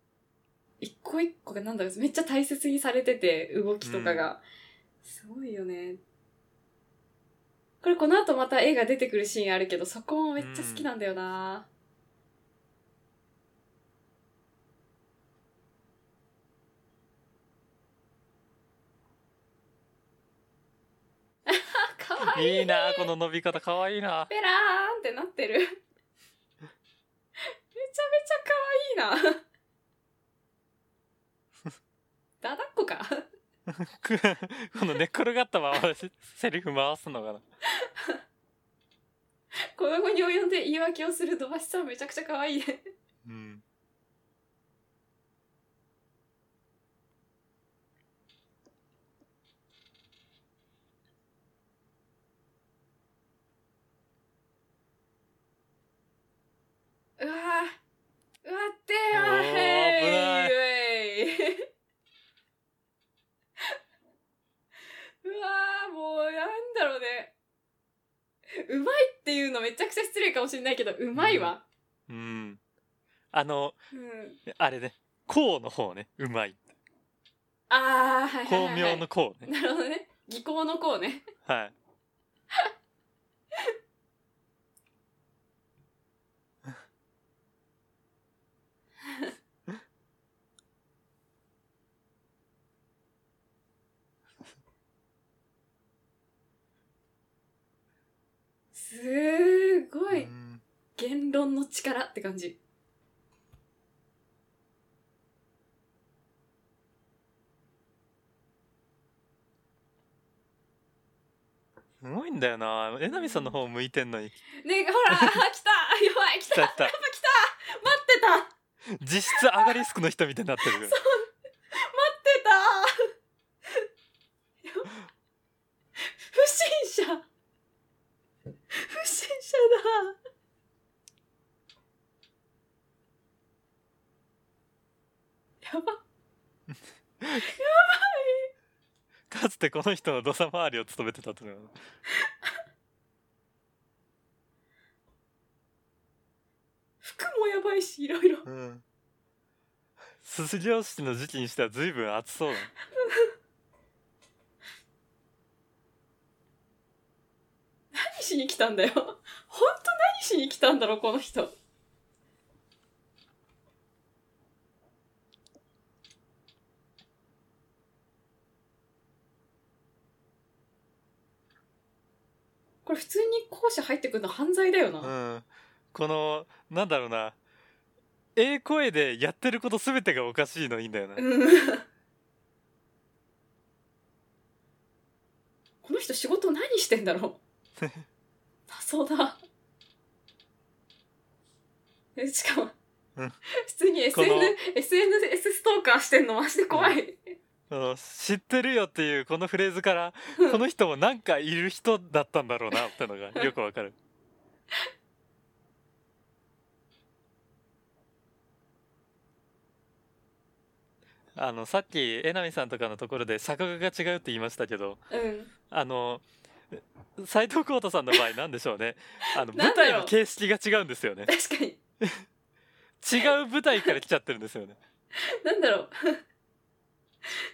一個一個がなんだろう、めっちゃ大切にされてて動きとかが、うん、すごいよね。これこの後また絵が出てくるシーンあるけど、そこもめっちゃ好きなんだよな。うん、いいなこの伸び方、かわいいな。ペラーンってなってる。めちゃめちゃかわいいな。だだっこか。この寝転がったままセリフ回すのかな。子供に及んで言い訳をする土橋さん、めちゃくちゃかわいいね。うん。うわうわってよー、へいへい。うわもうなんだろうね、うまいっていうのめちゃくちゃ失礼かもしれないけど、うまいわ。うん、うん、あの、うん、あれね、こうの方ね、うまい。ああ、はいはいはい、巧妙のこうね。なるほどね、技巧のこうね。はい。すごい言論の力って感じ。すごいんだよな。えなみさんの方向いてんのに。ねえ、ほら来た、弱い、来た、やっぱ来た、待ってた。実質アガリスクの人みたいになってる。そう、待ってた。不審者不審者だ。やばやばい。かつてこの人の土佐回りを務めてたというの。服もやばいし、いろいろ、うん、卒業式の時期にしては随分暑そうだ。何しに来たんだよ。ほんと何しに来たんだろうこの人。これ普通に校舎入ってくるの犯罪だよな。うん、このなんだろうな、ええ声でやってることすべてがおかしいのいいんだよな。うん、この人仕事何してんだろう。謎だ。え、しかも、うん、普通に エスエヌエス ストーカーしてんのマジで怖い。うん、知ってるよっていうこのフレーズからこの人もなんかいる人だったんだろうなってのがよくわかる。あのさっき江波さんとかのところで錯覚が違うって言いましたけど、うん、あの斉藤浩太さんの場合なんでしょうね。あの舞台の形式が違うんですよね。確かに。違う舞台から来ちゃってるんですよね。なんだろう。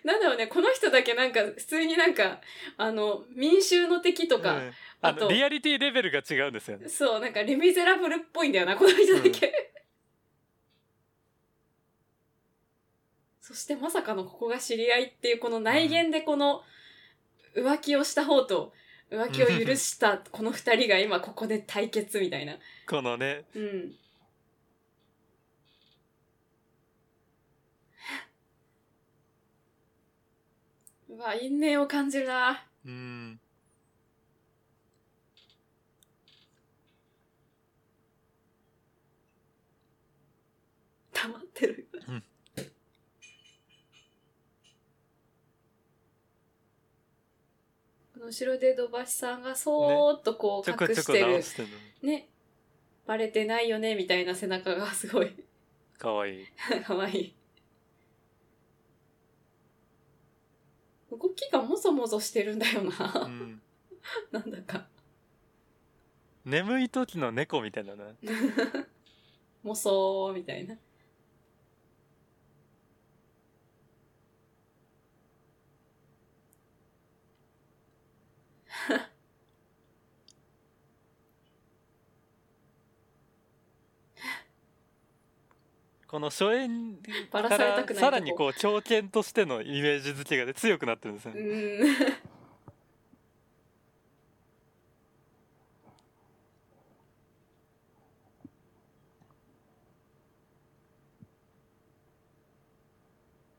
なんだろうね、この人だけなんか普通になんかあの民衆の敵とか、うん、あのあとリアリティレベルが違うんですよね。そう、なんかレ・ミゼラブルっぽいんだよなこの人だけ、うん、そしてまさかのここが知り合いっていうこの内言でこの浮気をした方と浮気を許したこの二人が今ここで対決みたいなこのね、うん、うわ、因縁を感じるな。うん。溜まってる。うん。この後ろで土橋さんがそーっとこう隠してる。ね。ちょこちょこ直してるね。バレてないよねみたいな背中がすごい。かわいい。かわいい。動きがもぞもぞしてるんだよな、うん、なんだか眠い時の猫みたいななもそーみたいな。この初演からさらにこう狂犬としてのイメージ付けが、ね、強くなってるんですね。うん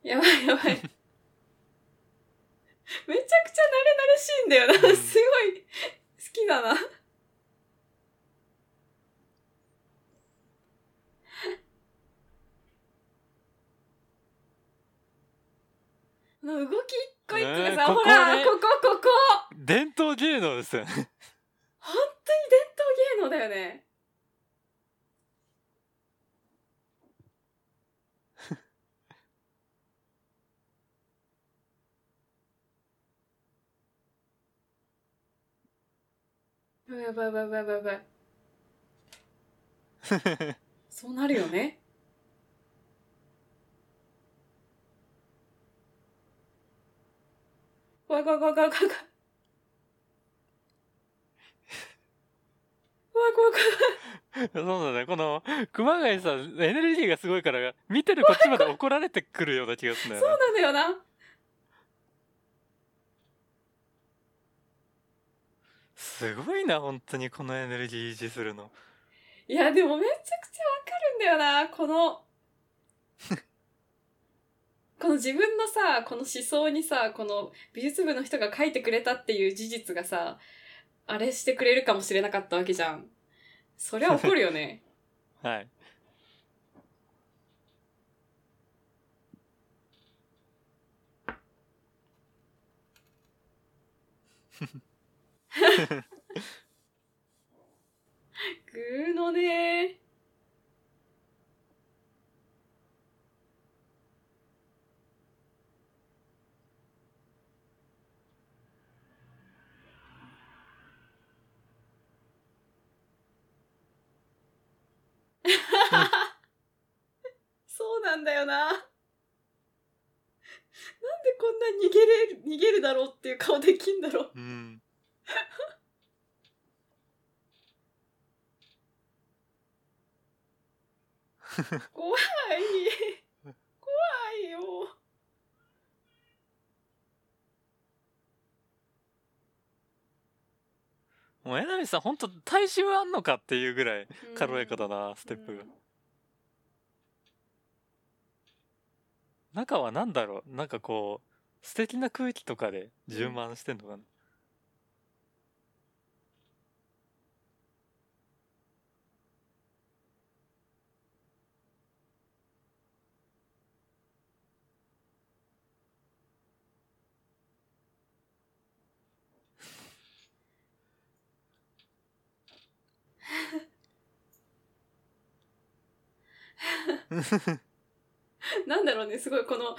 やばいやばい。めちゃくちゃ慣れ慣れしいんだよな、うん、すごい好きだな。動き一個一個がさ、えー、ほらここ、ね、ここここ伝統芸能ですよね。本当に伝統芸能だよね。やばいやばいやばいやばい。そうなるよね。怖い怖い怖い怖い怖い怖い怖い怖いそうだね、この熊谷さんエネルギーがすごいから見てるこっちまで怒られてくるような気がするんだよね。そうなんだよな。すごいな本当にこのエネルギー維持するの。いやでもめちゃくちゃわかるんだよなこのこの自分のさ、この思想にさ、この美術部の人が書いてくれたっていう事実がさ、あれしてくれるかもしれなかったわけじゃん。そりゃ怒るよね。はい。ぐーのねー。そうなんだよな。逃げるだろうっていう顔できんだろう、うん怖い怖いよ。もう江波さん本当体重あんのかっていうぐらい軽やかだな、うん、ステップが、うん、中はなんだろう、なんかこう素敵な空気とかで充満してんのかな、うん、なんだろうね、すごいこの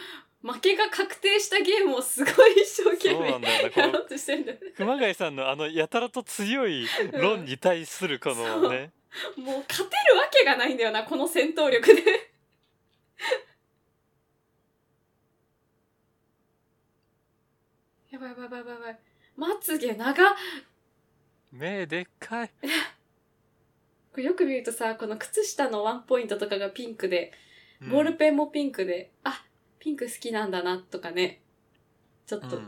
負けが確定したゲームをすごい一生懸命やろうとしてるんだよね。熊谷さんのあのやたらと強い論に対するこのね、うん、もう勝てるわけがないんだよな、この戦闘力でやばいやばいやばいやばい、まつげ長、目でっかいよく見るとさ、この靴下のワンポイントとかがピンクで、ボールペンもピンクで、うん、あ、ピンク好きなんだなとかね、ちょっと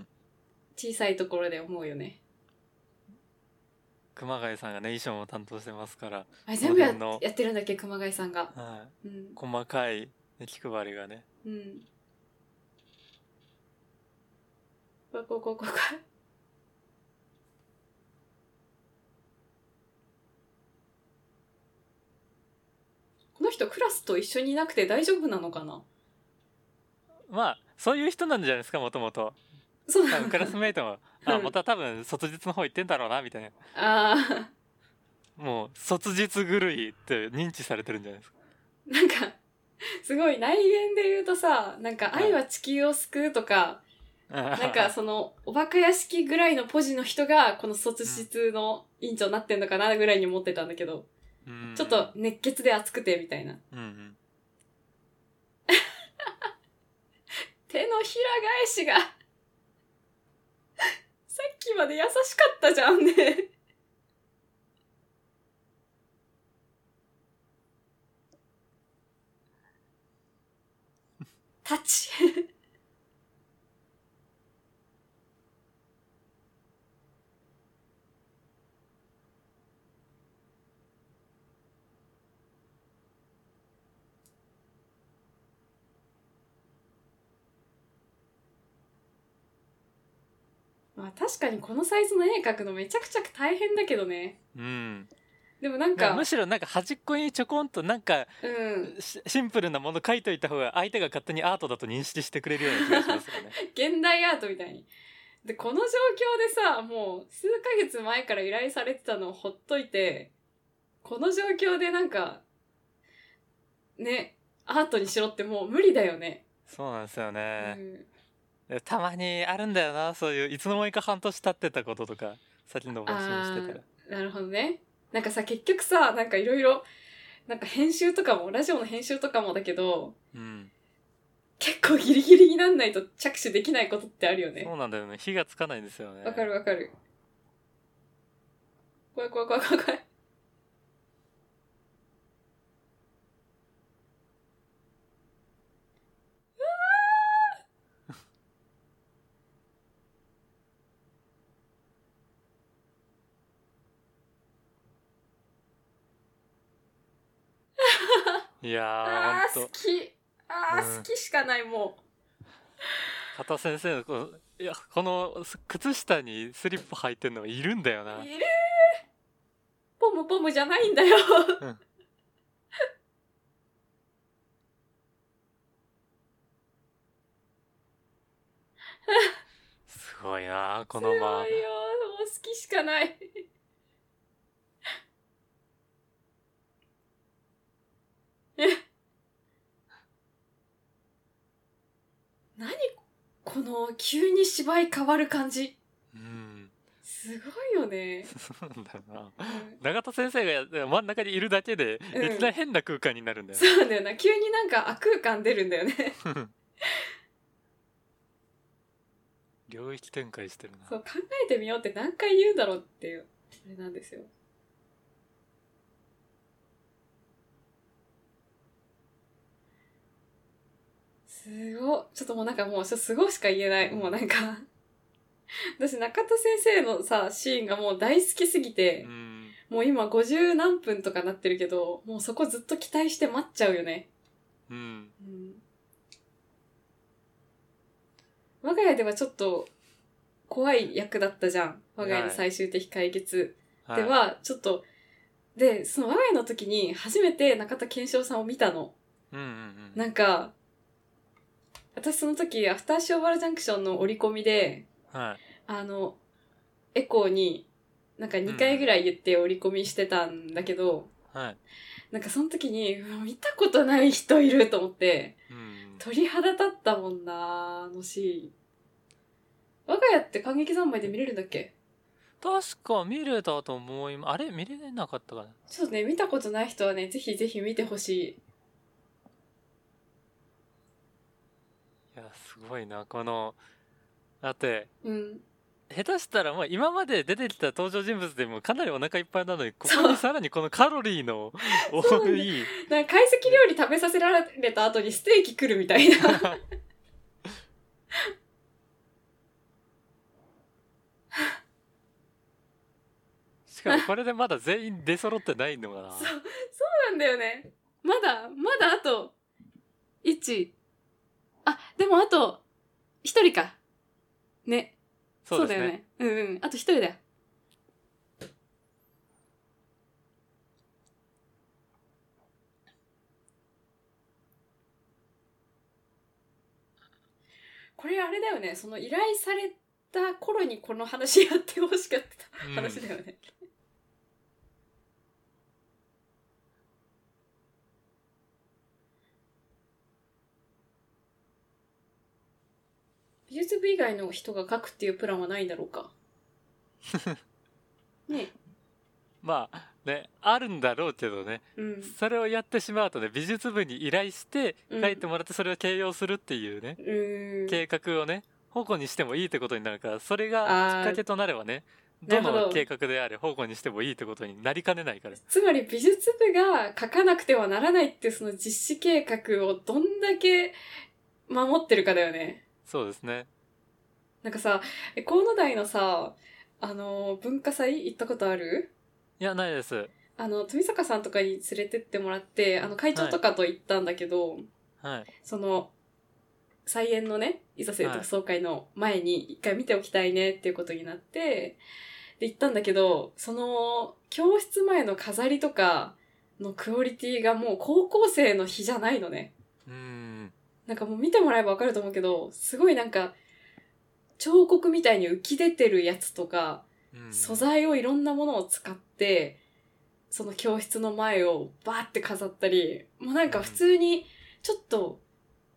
小さいところで思うよね、うん、熊谷さんがね衣装も担当してますから、あ、全部 や, やってるんだっけ熊谷さんが、はい、うん、細かい気配りがね、うん、こうこうこうこうこの人クラスと一緒にいなくて大丈夫なのかな。まあそういう人なんじゃないですか、もともと。そうなの、クラスメイトもあ、うん、また多分卒日の方行ってんだろうなみたいな。ああ。もう卒日狂いって認知されてるんじゃないですか。なんかすごい内面で言うとさ、なんか愛は地球を救うとか、うん、なんかそのお化け屋敷ぐらいのポジの人がこの卒日の委員長になってんのかなぐらいに思ってたんだけど。ちょっと熱血で熱くてみたいな、うんうん、手のひら返しがさっきまで優しかったじゃんねタッチまあ、確かにこのサイズの絵描くのめちゃくちゃ大変だけどね、うん、でもなんかむしろなんか端っこにちょこんとなんか、うん、シンプルなもの描いといた方が相手が勝手にアートだと認識してくれるような気がしますよね現代アートみたいに。でこの状況でさ、もう数ヶ月前から依頼されてたのをほっといて、この状況でなんかねアートにしろってもう無理だよね。そうなんですよね、うん、たまにあるんだよな、そういういつの間にか半年経ってたこととか先の募集してたら。なるほどね。なんかさ結局さ、なんかいろいろなんか編集とかもラジオの編集とかもだけど、うん、結構ギリギリになんないと着手できないことってあるよね。そうなんだよね、火がつかないんですよね。わかるわかる。怖い怖い怖い怖い怖い。いやー、ほんと好き、あー、うん、好きしかない。もう片先生のこの、いや、この靴下にスリップ履いてんのいるんだよな。いる、ポムポムじゃないんだよ、うん、すごいなこの間。すごいよ、もう好きしかない何この急に芝居変わる感じ、うん、すごいよね。そうなんだよな、うん、永田先生が真ん中にいるだけで絶対変な空間になるんだよ、ね、うん、そうだよな、急になんか悪空間出るんだよね領域展開してるな。そう考えてみようって何回言うんだろうっていうあれなんですよ。すごい、ちょっともうなんかもうすごいしか言えない。もうなんか私中田先生のさシーンがもう大好きすぎて、うん、もう今ごじゅうなんぷんとかなってるけど、もうそこずっと期待して待っちゃうよね。うん、うん、我が家ではちょっと怖い役だったじゃん、我が家の最終的解決ではちょっと、はい、でその我が家の時に初めて中田健翔さんを見たの、うんうんうん、なんか私その時アフターショーバルジャンクションの折り込みで、はい、あのエコーになんかにかいぐらい言って折り込みしてたんだけど、うん、はい、なんかその時に見たことない人いると思って、うん、鳥肌立ったもんなーのシーン。我が家って観劇三昧で見れるんだっけ？確か見れたと思います。あれ見れなかったかな。ちょっとね、見たことない人はね、ぜひぜひ見てほしい。いや、すごいな、このだって。うん。下手したら、まあ、今まで出てきた登場人物でもかなりお腹いっぱいなのに、ここにさらにこのカロリーの多い、なんか懐石料理食べさせられた後にステーキ来るみたいなしかもこれでまだ全員出揃ってないのかな。そう、そうなんだよね。まだまだあといち、あ、でもあとひとりかね。そうだよね。うんうん。あと一人だよ。これあれだよね。その依頼された頃にこの話やってほしかった話だよね。うん、美術部以外の人が書くっていうプランはないんだろうかね。まあね、あるんだろうけどね、うん、それをやってしまうとね、美術部に依頼して書いてもらってそれを形容するっていうね、うん、計画をね矛にしてもいいってことになるから、それがきっかけとなればね、どの計画であれ矛にしてもいいってことになりかねないから、つまり美術部が書かなくてはならないっていうその実施計画をどんだけ守ってるかだよね。そうですね。なんかさ、河野大のさ、あの文化祭行ったことある？いや、ないです。あの富坂さんとかに連れてってもらって、あの会長とかと行ったんだけど、はい、その再演のね、いざせ特捜会の前に一回見ておきたいねっていうことになって、で行ったんだけど、その教室前の飾りとかのクオリティがもう高校生の比じゃないのね。うーん。なんかもう見てもらえばわかると思うけど、すごいなんか彫刻みたいに浮き出てるやつとか、うん、素材をいろんなものを使ってその教室の前をバーって飾ったり、もうなんか普通にちょっと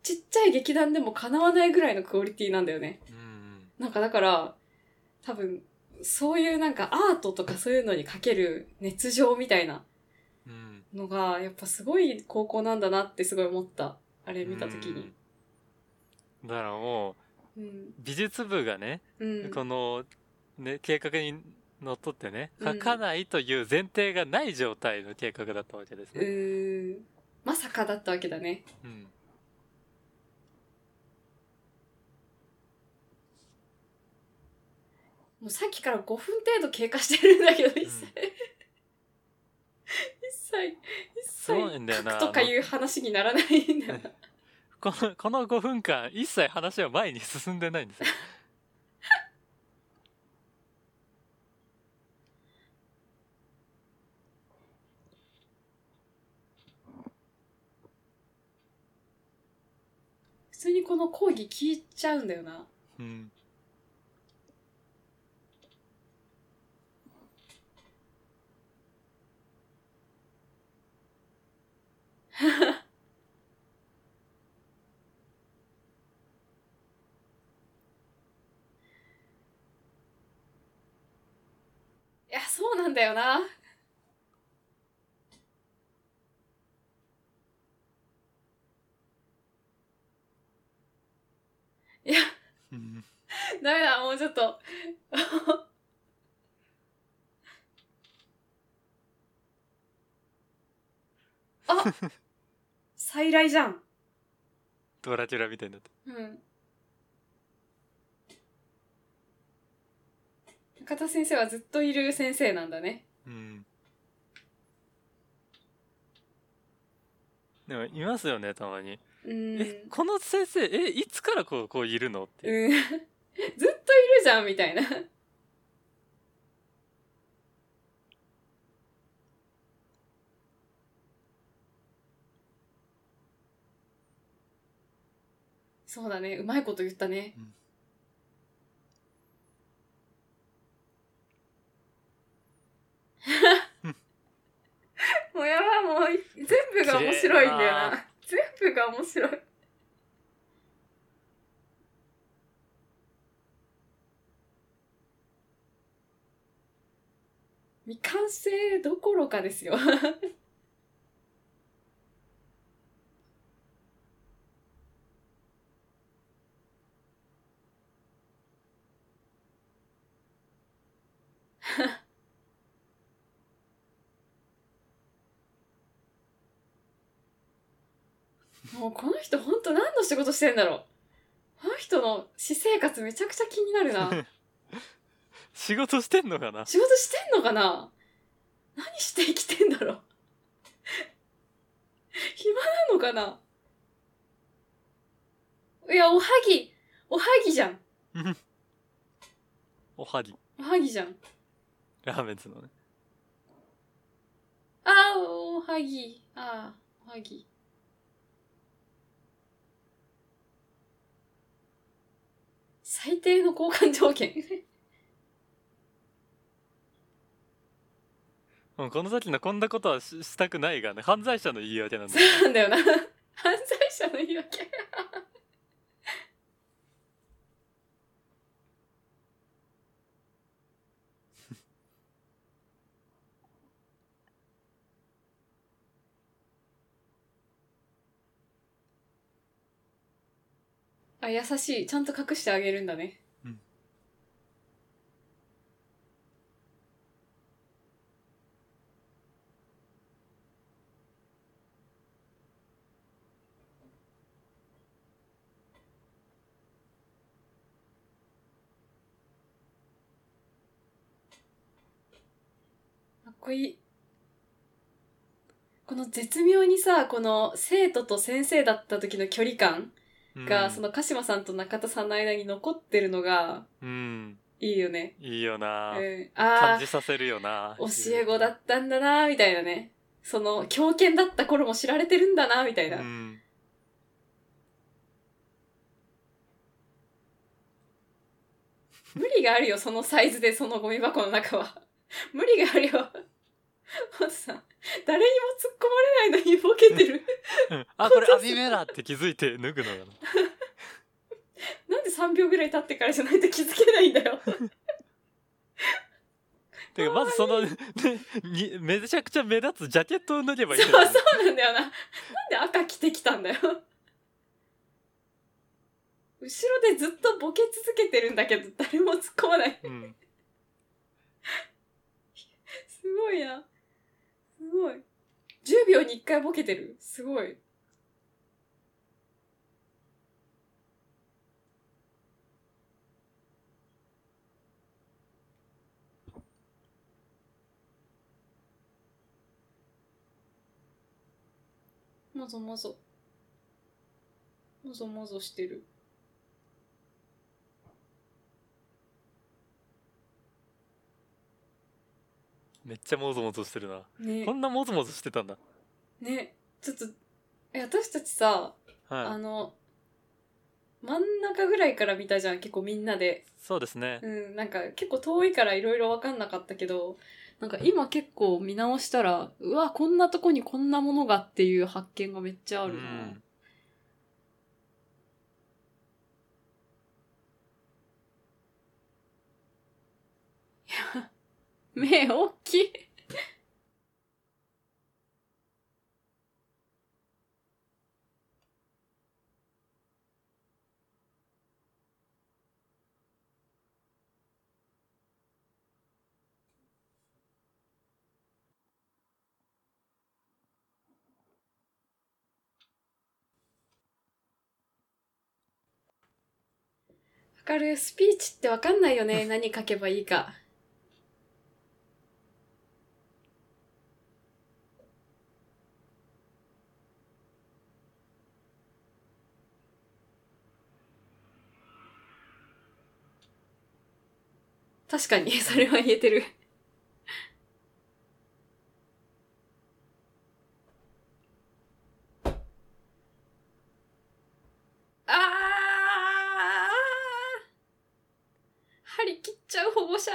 ちっちゃい劇団でもかなわないぐらいのクオリティなんだよね、うん、なんかだから多分そういうなんかアートとかそういうのにかける熱情みたいなのがやっぱすごい高校なんだなってすごい思った、あれ見たときに。だからもう、うん、美術部がね、うん、この、ね、計画にのっとってね、うん、書かないという前提がない状態の計画だったわけですね。うーん、まさかだったわけだね、うん、もうさっきからごふん程度経過してるんだけど一切、うん一切書くとかいう話にならないんだよな。この、このごふんかん一切話は前に進んでないんですよ普通にこの講義聞いちゃうんだよな、うん。いや、そうなんだよな。いや、ダメだ、もうちょっとあ、再来じゃん。ドラキュラみたいになって。うん。中田先生はずっといる先生なんだね。うん。でもいますよね、たまに。うん、え、この先生、え、いつからこう、こういるのって。うん、ずっといるじゃんみたいな。そうだね、うまいこと言ったね、うん、もうやば、もう全部が面白いんだよな、全部が面白い。未完成どころかですよもうこの人ほんと何の仕事してんだろう。この人の私生活めちゃくちゃ気になるな仕事してんのかな、仕事してんのかな、何して生きてんだろう暇なのかな。いや、おはぎおはぎじゃんおはぎおはぎじゃん、ラーメンズのね。ああ、おはぎ。ああ、おはぎ。最低の交換条件もうこの先のこんなことは し, したくないがね、犯罪者の言い訳なんだよ。そうなんだよな。犯罪者の言い訳あ、優しい。ちゃんと隠してあげるんだね。うん。かっこいい。この絶妙にさ、この生徒と先生だった時の距離感が、うん、その鹿島さんと中田さんの間に残ってるのが、うん、いいよね。いいよな、うん、あ感じさせるよな。教え子だったんだなみたいなね。その狂犬だった頃も知られてるんだなみたいな、うん、無理があるよ、そのサイズでそのゴミ箱の中は無理があるよおっさん、誰にも突っ込まれないのにボケてるあ、これアビメラって気づいて脱ぐのかななんでさんびょうぐらい経ってからじゃないと気づけないんだよてかまずその、ね、めちゃくちゃ目立つジャケットを脱げばいいんだよ、ね、そう、そうなんだよな。なんで赤着てきたんだよ後ろでずっとボケ続けてるんだけど誰も突っ込まない、うん、すごいな、すごい。じゅうびょうにいっかいボケてる。すごい。もぞもぞ。もぞもぞしてる。めっちゃモゾモゾしてるな、ね、こんなモゾモゾしてたんだね。ちょっと私たちさ、はい、あの真ん中ぐらいから見たじゃん、結構みんなで。そうですね、うん、なんか結構遠いからいろいろ分かんなかったけど、なんか今結構見直したら、うわ、こんなとこにこんなものがっていう発見がめっちゃあるな、うん、いや目大きいかる。スピーチってわかんないよね。何書けばいいか。確かに、それは言えてる。ああ、張り切っちゃう保護者。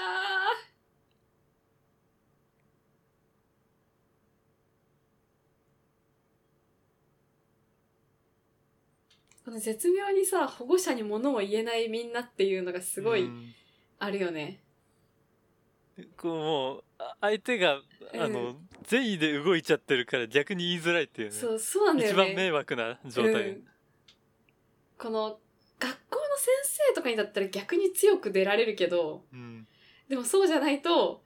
この絶妙にさ、保護者に物を言えないみんなっていうのがすごいあるよね。こうもう相手があの、うん、善意で動いちゃってるから逆に言いづらいっていうね。そう、そうなんだよね。一番迷惑な状態、うん、この学校の先生とかにだったら逆に強く出られるけど、うん、でもそうじゃないと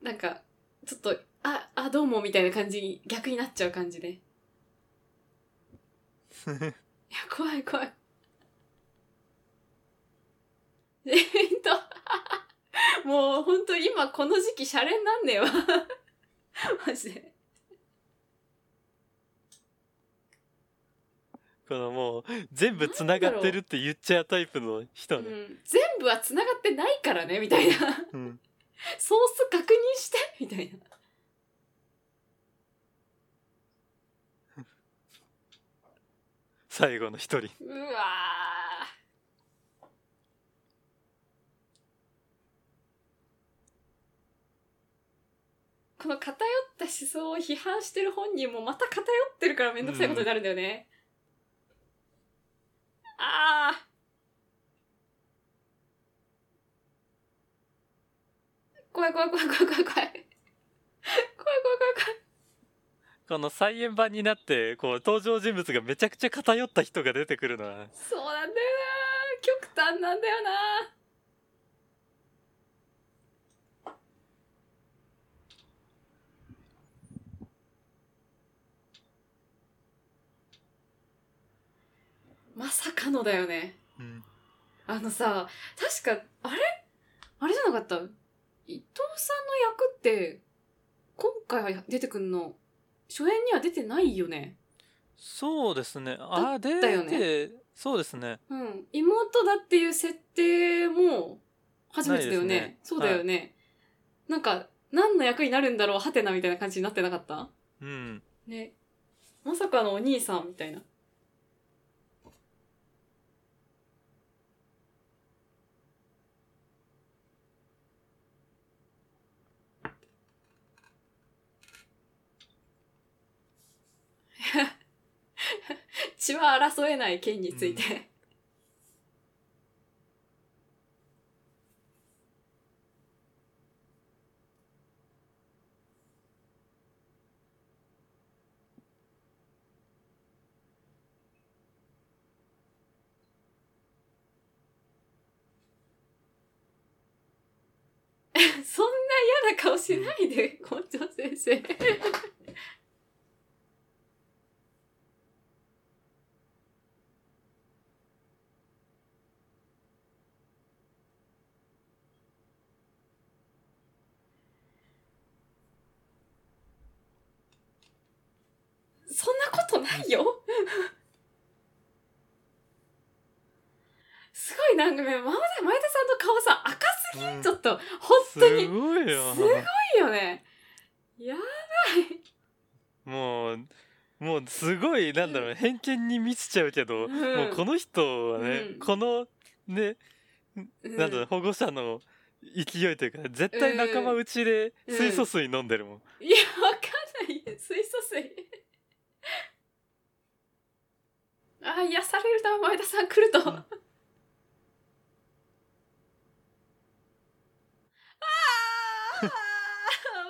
なんかちょっとああどうもみたいな感じに逆になっちゃう感じで、ね、いや怖い怖いえっともうほんと今この時期シャレになんねえわマジで。このもう全部つながってるって言っちゃうタイプの人ね、うん、全部はつながってないからねみたいな、うん、ソース確認してみたいな最後の一人、うわこの偏った思想を批判してる本人もまた偏ってるからめんどくさいことになるんだよね、うん、ああ怖い怖い怖い怖い怖い怖い怖い怖い怖い怖い。この再演版になってこう登場人物がめちゃくちゃ偏った人が出てくるのはそうなんだよな、極端なんだよな。まさかのだよね、うん、あのさ、確かあれあれじゃなかった、伊藤さんの役って今回は出てくんの初演には出てないよね。そうですね、あ出て、そうですね、うん、妹だっていう設定も初めてだよね、ね、そうだよね、はい、なんか何の役になるんだろうハテナみたいな感じになってなかった、うんね、まさかのお兄さんみたいな。血は争えない件について、うん、そんな嫌な顔しないで、校長先生そんなことないよすごいなんかね、前田さんの顔さ赤すぎん、ちょっと、うん、本当にすごいよ、すごいよね、やばい、もうもうすごいなんだろう、うん、偏見に満ちちゃうけど、うん、もうこの人はね、うん、このね、うん、なんだろう、保護者の勢いというか絶対仲間うちで水素水飲んでるもん、うん、いやわかんない水素水ああ癒されるな、前田さん来ると、うん、ああ前田さ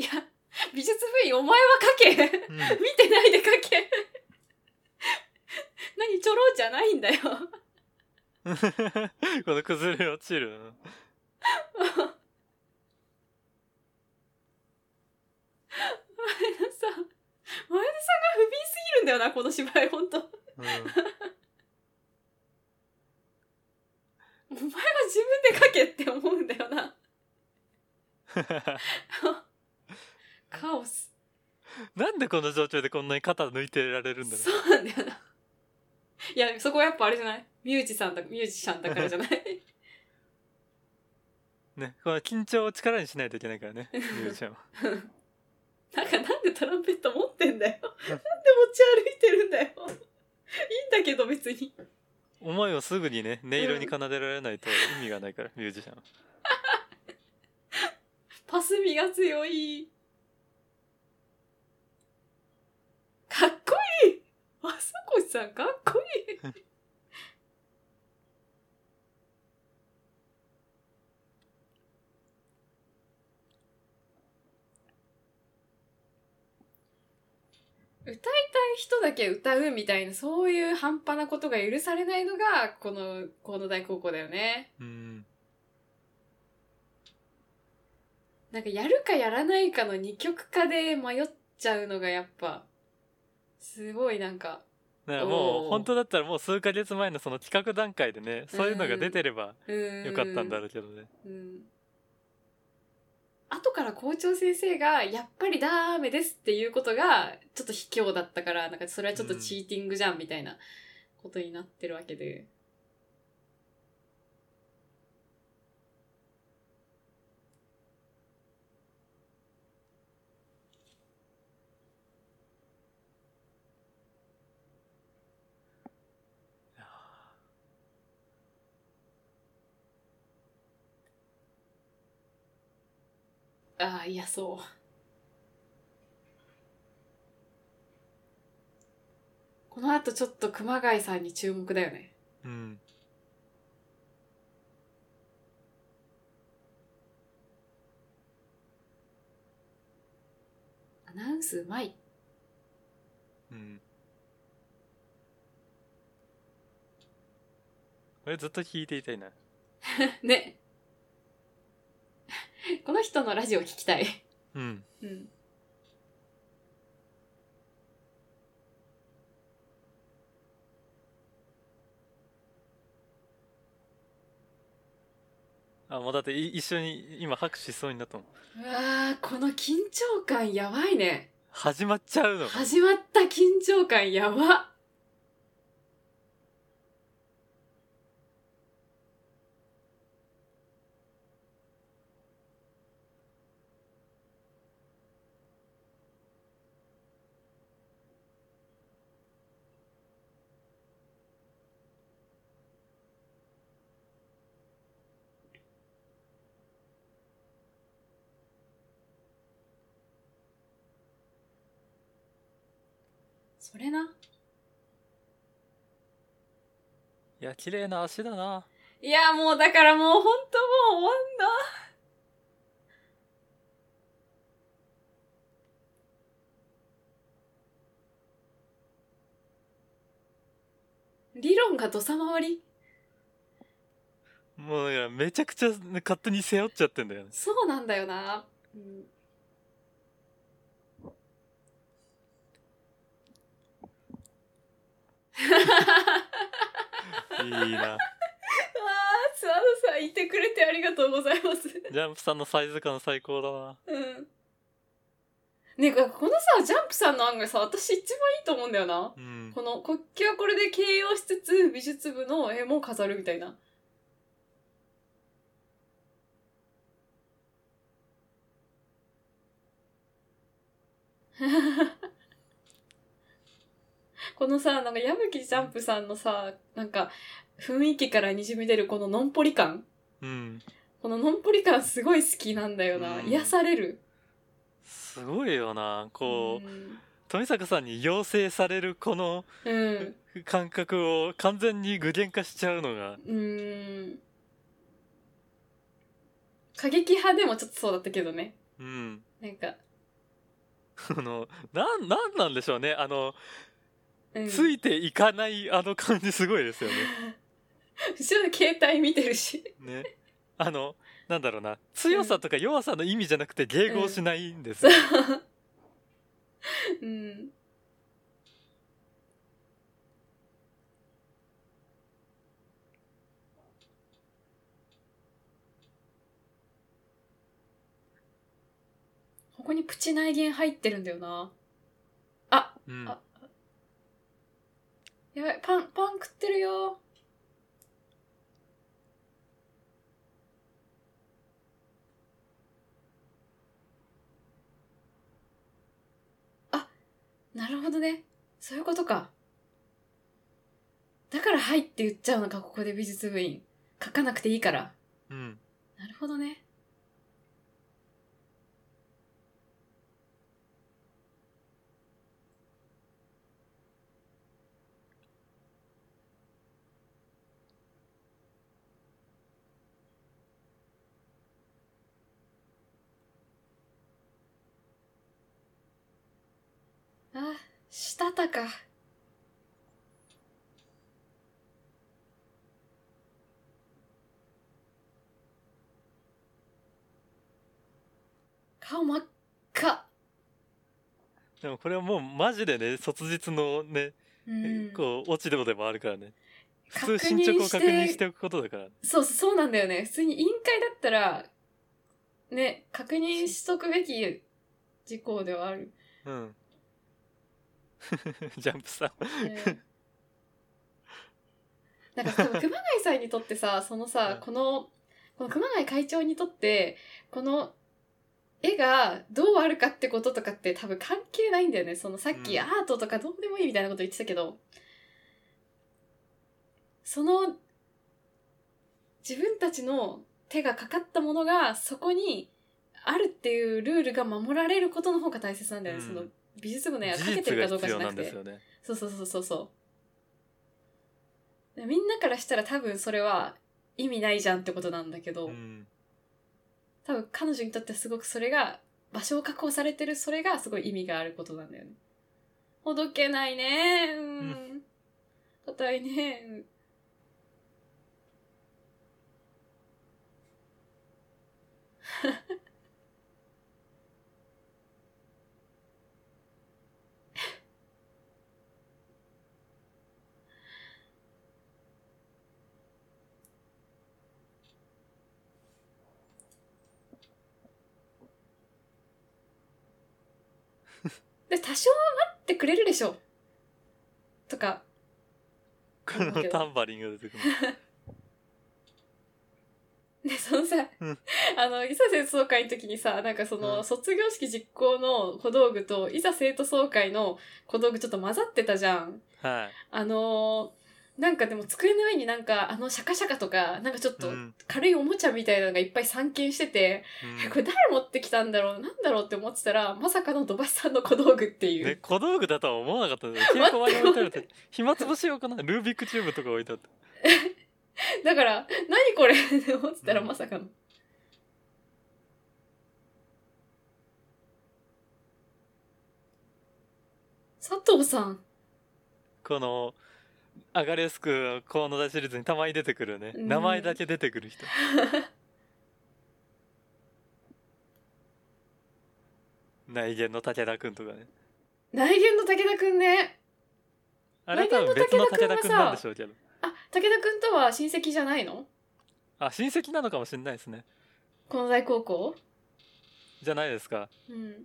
んいや美術部員お前は書け、うん、見てないで書け何ちょろじゃないんだよこの崩れ落ちるだよなこの芝居本当、うん、お前が自分で書けって思うんだよなカオス。なんでこの状況でこんなに肩抜いてられるんだろう。そうなんだよな。いやそこはやっぱあれじゃない、ミュージシャンだ、ミュージシャンだからじゃないね、この緊張を力にしないといけないからねミュージシャンはなんかなんでトランペット持ってんだよなんで持ち歩いてるんだよいいんだけど別に思いをすぐにね音色に奏でられないと意味がないから、うん、ミュージシャンはパスミが強い、かっこいい、あさこさんかっこいい歌いたい人だけ歌うみたいな、そういう半端なことが許されないのがこの河野台高校だよね。うん。なんかやるかやらないかの二極化で迷っちゃうのがやっぱすごいなんか。なんかもう本当だったらもう数ヶ月前のその企画段階でね、そういうのが出てればよかったんだろうけどね。うん。うんうん後から校長先生がやっぱりダメですっていうことがちょっと卑怯だったから、なんかそれはちょっとチーティングじゃんみたいなことになってるわけで、ああいやそうこのあとちょっと熊谷さんに注目だよね。うんアナウンスうまい。うんこれずっと聞いていたいなねっこの人のラジオ聞きたい。うん。うん。あ、もうだって一緒に今拍手しそうになったもん。うわー、この緊張感やばいね。始まっちゃうの。始まった緊張感やば。それな。いや綺麗な足だな。いやもうだからもう本当もう終わんな。理論がどさ回り。もうだからめちゃくちゃ勝手に背負っちゃってんだよね。そうなんだよな。うんいいな。わあ、スワドさんいてくれてありがとうございます。ジャンプさんのサイズ感最高だな。うん。ねえ、このさジャンプさんの案がさ私一番いいと思うんだよな。うん、この国旗はこれで形容しつつ美術部の絵も飾るみたいな。このさ、なんか矢吹ジャンプさんのさ、なんか雰囲気からにじみ出るこののんぽり感、うん、こののんぽり感すごい好きなんだよな、うん、癒される。すごいよな、こう、うん、富坂さんに要請されるこの感覚を完全に具現化しちゃうのが、うん、過激派でもちょっとそうだったけどね、うん、なんかあのな、なんなんでしょうね、あのうん、ついていかないあの感じすごいですよね。後ろで携帯見てるしね、あのなんだろうな、強さとか弱さの意味じゃなくて迎合しないんですよ、うんうん、こにプチ内言入ってるんだよな。あ、うん、あやばい、パンパン食ってるよ。あ、なるほどね、そういうことか。だからはいって言っちゃうのか、ここで美術部員書かなくていいから。うん。なるほどね。あ、したたか。顔真っ赤。でもこれはもうマジでね、卒日のね、うん、こう落ち度でもあるからね。普通進捗を確認しておくことだから、ね。そうそうなんだよね。普通に委員会だったらね、確認しとくべき事項ではある。うん。ジャンプさん、ね、なんか多分熊谷さんにとってさ、そのさ、うん、このこの熊谷会長にとってこの絵がどうあるかってこととかって多分関係ないんだよね。そのさっきアートとかどうでもいいみたいなこと言ってたけど、うん、その自分たちの手がかかったものがそこにあるっていうルールが守られることの方が大切なんだよね、うん、その美術部の絵はかけてるかどうかじゃなくて、ね、そうそうそうそうそう。みんなからしたら多分それは意味ないじゃんってことなんだけど、うん、多分彼女にとってすごくそれが場所を確保されてる、それがすごい意味があることなんだよね。ほどけないね、うん、硬いね。うん、で多少待ってくれるでしょとか。このタンバリンが出てくる。でそのさ、うん、あのいざ生徒総会の時にさ、なんかその、うん、卒業式実行の小道具といざ生徒総会の小道具ちょっと混ざってたじゃん。はい。あのなんかでも机の上になんかあのシャカシャカとかなんかちょっと軽いおもちゃみたいなのがいっぱい散見してて、うん、これ誰持ってきたんだろうなんだろうって思ってたら、まさかの土橋さんの小道具っていう、ね、小道具だとは思わなかったんだよ。ひまつぼし置いてあるって暇つぶし用かな、ルービックチューブとか置いてあっただから何これって思ってたらまさかの、うん、佐藤さん、このアガレスク河野田シリーズにたまに出てくるね、うん、名前だけ出てくる人内言の武田くんとかね。内言の武田くんね、あれ多分別の武田くんなんでしょうけど、あ、武田くんとは親戚じゃないの？あ、親戚なのかもしれないですね。河野大高校じゃないですか。うん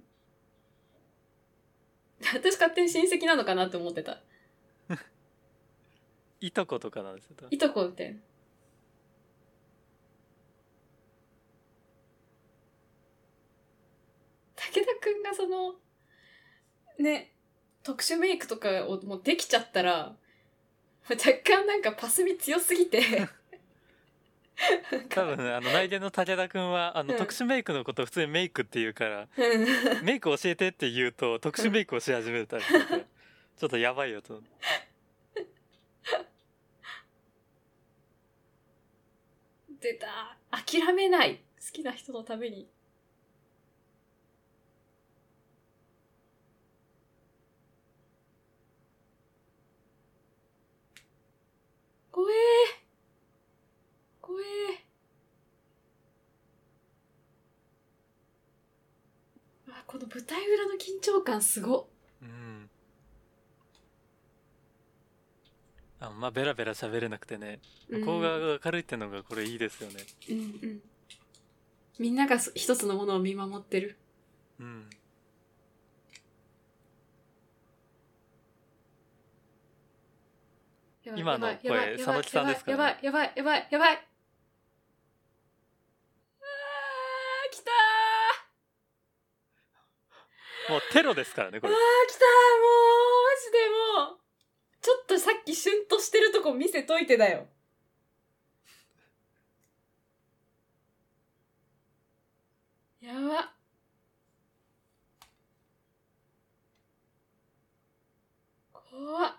私勝手に親戚なのかなって思ってたいとことかなんですよ。いとこみたいな。武田くんがそのね、特殊メイクとかをもうできちゃったら若干なんかパスミ強すぎて多分あの内見の武田くんはあの、うん、特殊メイクのことを普通にメイクって言うからメイク教えてって言うと特殊メイクをし始めるタイプだからちょっとやばいよと出た、諦めない、好きな人のために。怖えー、怖えー、わ、この舞台裏の緊張感すごっ、うん、あんまベラベラ喋れなくてね、向こう側が明るいってのがこれいいですよね、うんうん、みんなが一つのものを見守ってる。うん。今の声、佐野木さんですかね。やばいやばいやばいやばい。あー、来たー。もうテロですからねこれ。あー、来たー、もうマジでもう。ちょっとさっきシュンとしてるとこ見せといてだよ。やば。怖っ。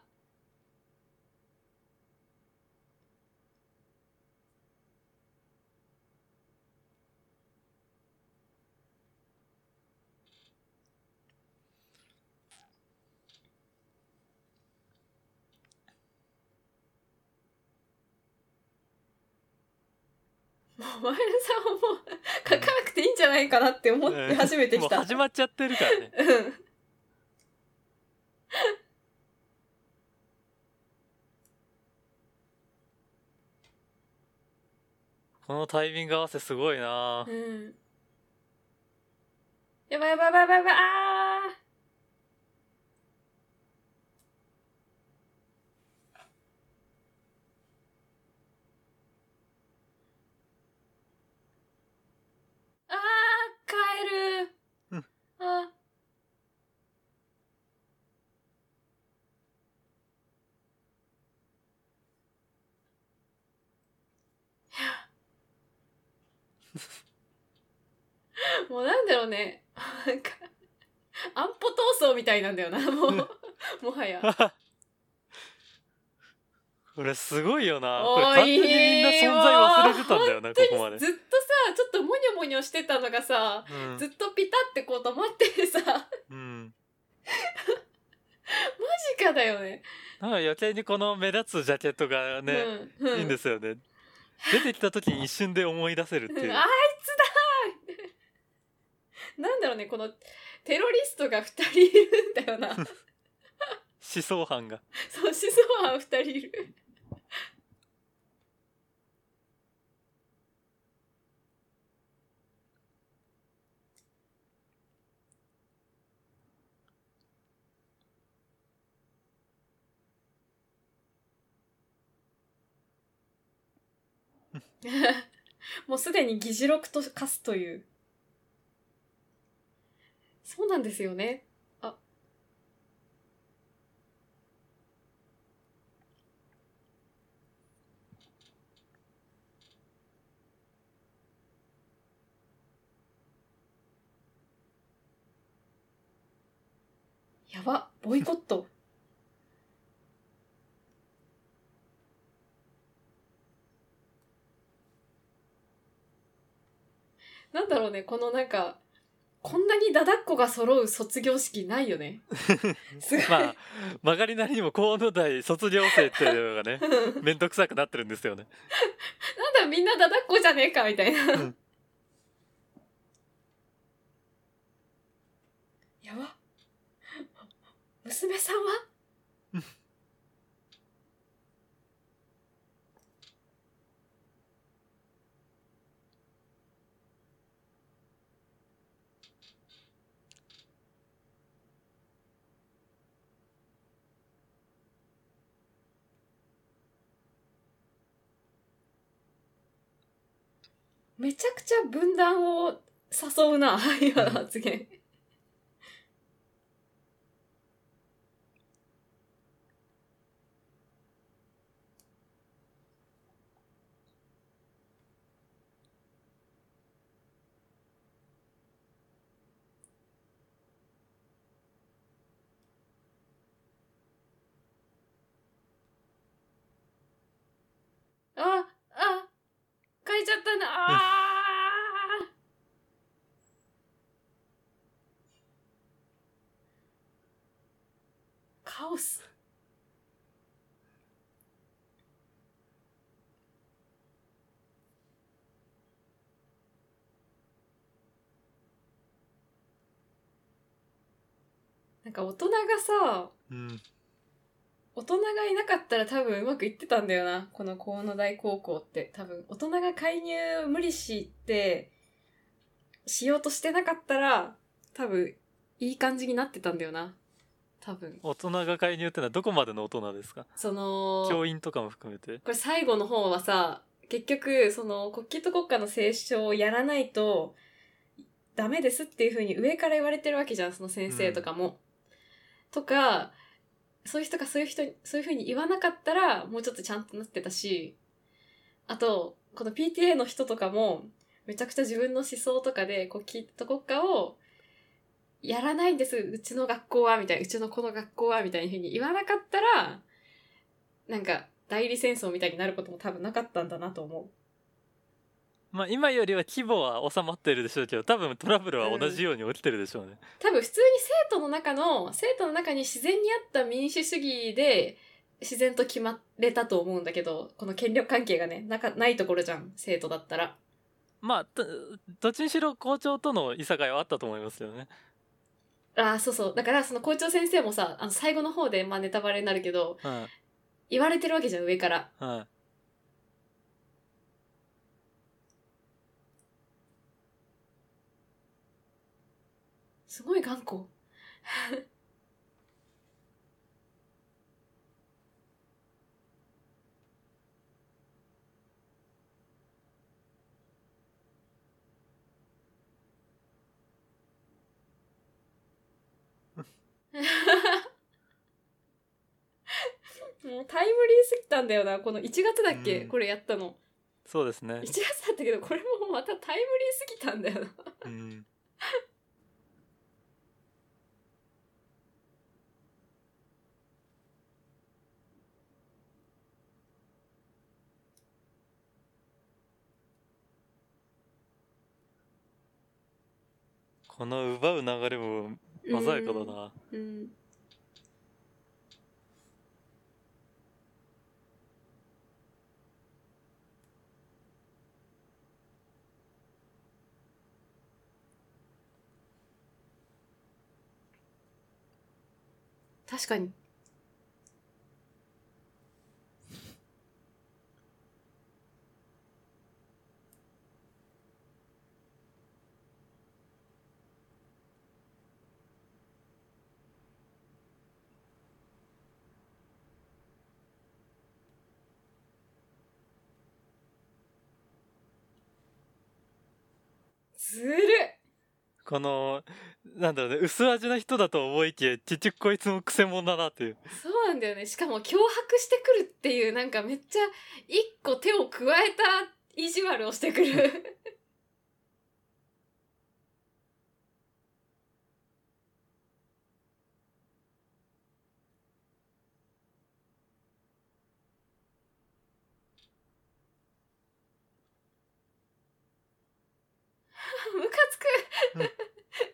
マイルさんはもう書かなくていいんじゃないかなって思って初めて来た、うん、もう始まっちゃってるからねうんこのタイミング合わせすごいな、うん、やばいやばいやばいやばいやばい、あーあ、もうなんだろうね、なんか安保闘争みたいなんだよな、もうもはやこれすごいよな、これ完全にみんな存在忘れてたんだよな、ここまでずっとさ、ちょっとモニョモニョしてたのがさ、うん、ずっとピタってこう止まっててさ、うん、マジかだよね。なんか余計にこの目立つジャケットがね、うんうん、いいんですよね。出てきた時に一瞬で思い出せるっていう、うん、あいつだなんだろうね、このテロリストがふたりいるんだよな思想犯が、そう、思想犯ふたりいるもうすでに議事録と化すという。そうなんですよね。あ、やば、ボイコットなんだろうね、このなんかこんなにだだっこが揃う卒業式ないよねすごい、まあ、曲がりなりにも河野大卒業生っていうのがねめんどくさくなってるんですよねなんだみんなだだっこじゃねえかみたいな、うん、やば、娘さんはめちゃくちゃ分断を誘うな今の発言ああ書いちゃったな、あーカオス。なんか大人がさ、うん、大人がいなかったら多分うまくいってたんだよな、この河野大高校って。多分大人が介入無理しってしようとしてなかったら多分いい感じになってたんだよな。多分大人が介入ってのはどこまでの大人ですか？その教員とかも含めて。これ最後の方はさ、結局その国旗と国歌の斉唱をやらないとダメですっていう風に上から言われてるわけじゃん、その先生とかも、うん、とかそういう人がそういう人そういう風に言わなかったらもうちょっとちゃんとなってたし、あとこの ピーティーエー の人とかもめちゃくちゃ自分の思想とかで国旗と国歌をやらないんです、うちの学校はみたいな、うちのこの学校はみたいな風に言わなかったらなんか代理戦争みたいになることも多分なかったんだなと思う。まあ今よりは規模は収まってるでしょうけど、多分トラブルは同じように起きてるでしょうね、うん、多分普通に生徒の中の生徒の中に自然にあった民主主義で自然と決まれたと思うんだけど、この権力関係がね な, かないところじゃん、生徒だったら。まあどっちにしろ校長とのいさかいはあったと思いますよね。あ、そうそう、だからその校長先生もさ、あの最後の方でまあネタバレになるけど、うん、言われてるわけじゃん、上から、うん、すごい頑固もうタイムリーすぎたんだよな、このいちがつだっけ、うん、これやったの。そうですね、いちがつだったけどこれもまたタイムリーすぎたんだよな、うん、この奪う流れも鮮やかだな、うん、うん、確かにずるっ、このなんだろうね、薄味な人だと思いきや結局こいつもクセ者だなっていう。そうなんだよね、しかも脅迫してくるっていう、なんかめっちゃ一個手を加えた意地悪をしてくるムカつく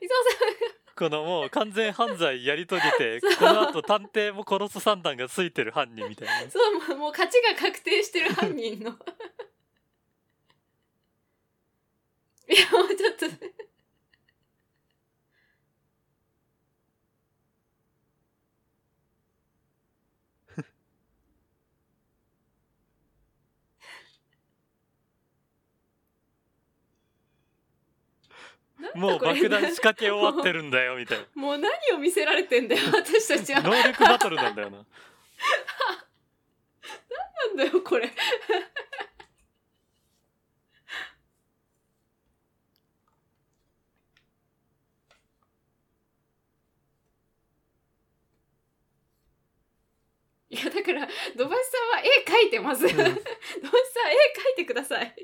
伊沢さんこのもう完全犯罪やり遂げてこの後探偵も殺す算段がついてる犯人みたいな。そう、もう勝ちが確定してる犯人のいやもうちょっともう爆弾仕掛け終わってるんだよみたいなもう何を見せられてんだよ私たちは能力バトルなんだよな何なんだよこれいやだから土橋さんは絵描いてます、うん、土橋さん絵描いてください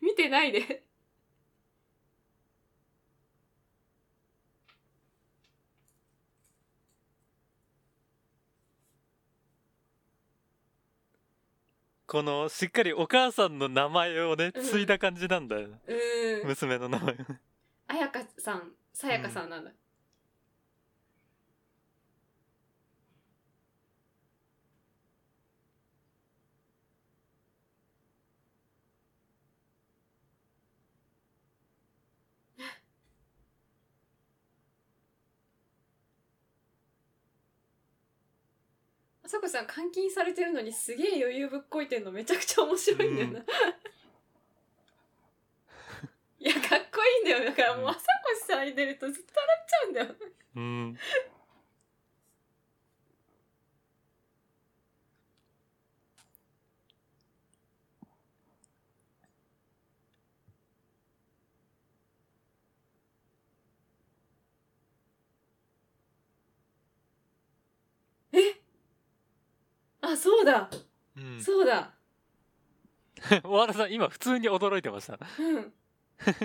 見てないでこのしっかりお母さんの名前をね、うん、継いだ感じなんだよ、うん、娘の名前あやかさん、さやかさんなんだ、うん、あさこさん監禁されてるのにすげえ余裕ぶっこいてんのめちゃくちゃ面白いんだよな、うん、いやかっこいいいんだよ。だからもう朝越さんいでるとずっと笑っちゃうんだよ。うん。あ、そうだ、うん、そうだ小原さん今普通に驚いてました、うん、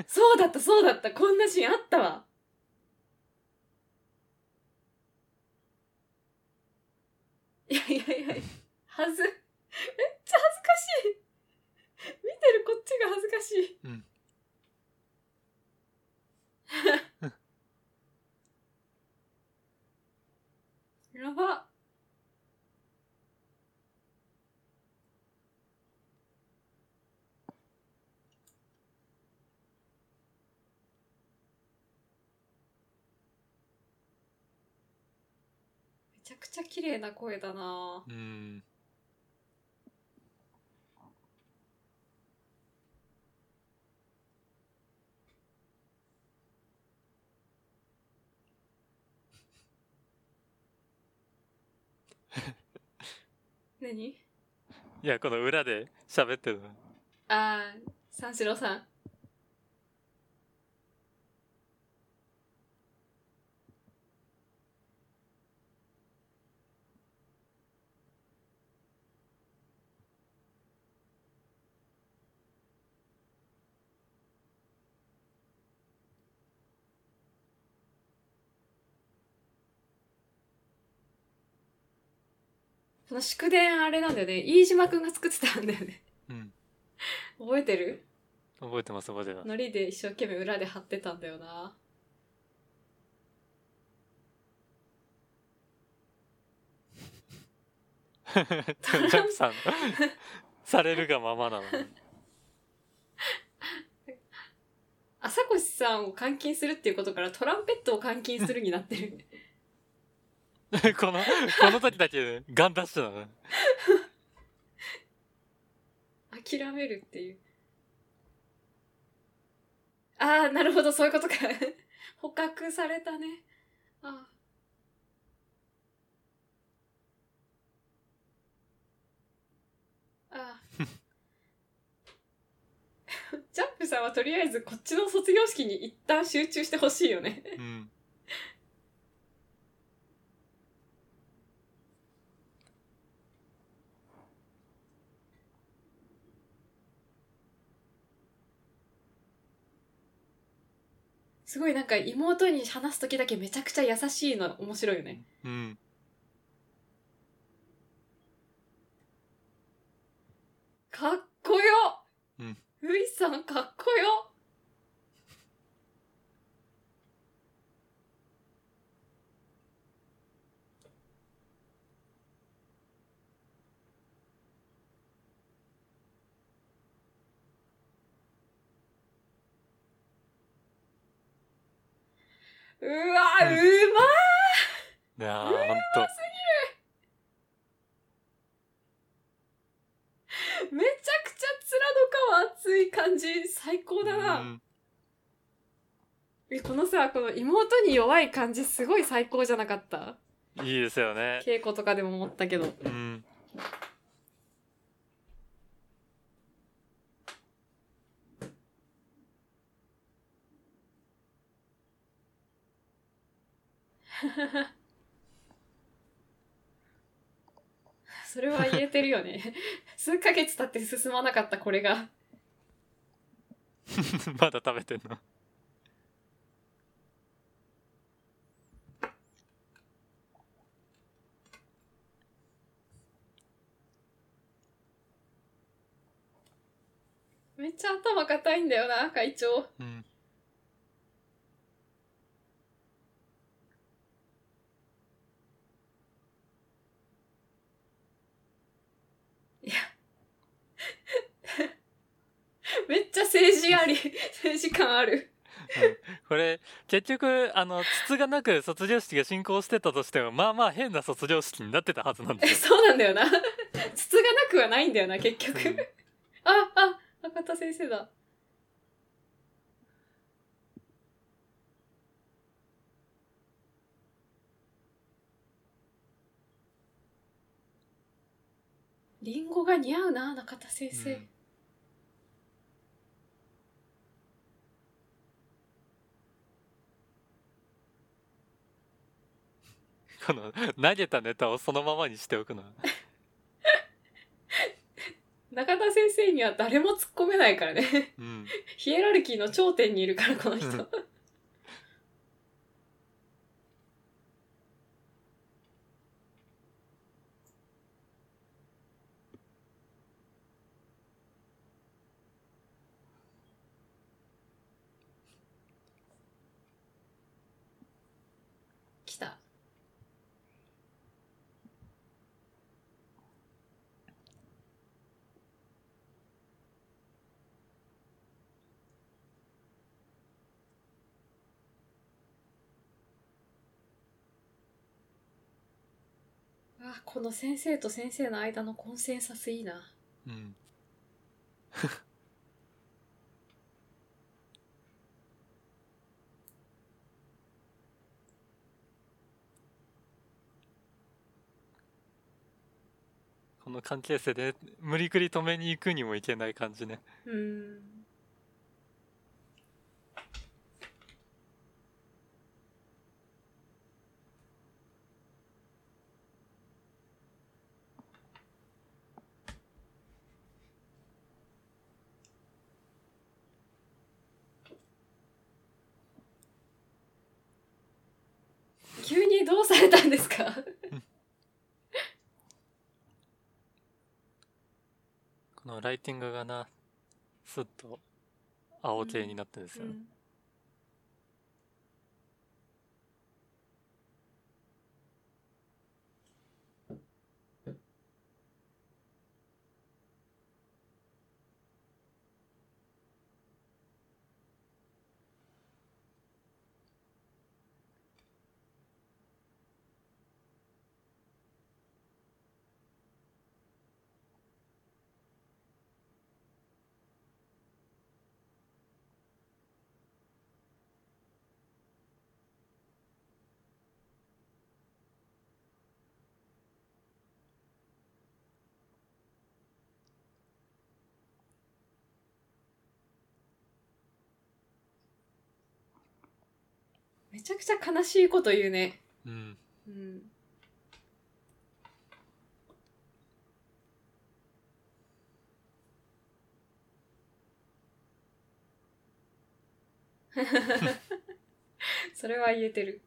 そうだったそうだった、こんなシーンあったわ。いやいやいや、はずめっちゃ恥ずかしい、見てるこっちが恥ずかしい、うんやば。めちゃくちゃ綺麗な声だな。うん。何？いや、この裏で喋ってるの。ああ、三四郎さん。その祝電あれなんだよね、飯島くんが作ってたんだよね、うん、覚えてる？覚えてます覚えてます。ノリで一生懸命裏で貼ってたんだよな。ジャンプさんされるがままなの朝越さんを監禁するっていうことからトランペットを監禁するになってるこの、この時だけガンダッシュだな諦めるっていう。ああ、なるほど、そういうことか捕獲されたね。ああ。ああジャンプさんはとりあえずこっちの卒業式に一旦集中してほしいよね。うん。すごいなんか妹に話すときだけめちゃくちゃ優しいの面白いよね。うん。かっこよ。うん。ウイさんかっこよ。うわー、うん、うまーいやー、ほんとうますぎるめちゃくちゃ面の皮厚い感じ、最高だな、うん、このさ、この妹に弱い感じすごい最高じゃなかった？いいですよね。稽古とかでも思ったけど、うんそれは言えてるよね数ヶ月経って進まなかったこれがまだ食べてんのめっちゃ頭固いんだよな会長、うん、めっちゃ政治あり政治感ある、うん、これ結局あの筒がなく卒業式が進行してたとしてもまあまあ変な卒業式になってたはずなんだよ。そうなんだよな筒がなくはないんだよな結局、うん、ああ、中田先生だ。リンゴが似合うな、中田先生、うん、この投げたネタをそのままにしておくな中田先生には誰も突っ込めないからね、うん、ヒエラルキーの頂点にいるからこの人、うんこの先生と先生の間のコンセンサスいいな、うん、この関係性で無理くり止めに行くにもいけない感じね。うん、急にどうされたんですかこのライティングがな、スッと青系になってるんですよね、うんうん、めちゃくちゃ悲しいこと言うね、うんうん、それは言えてる。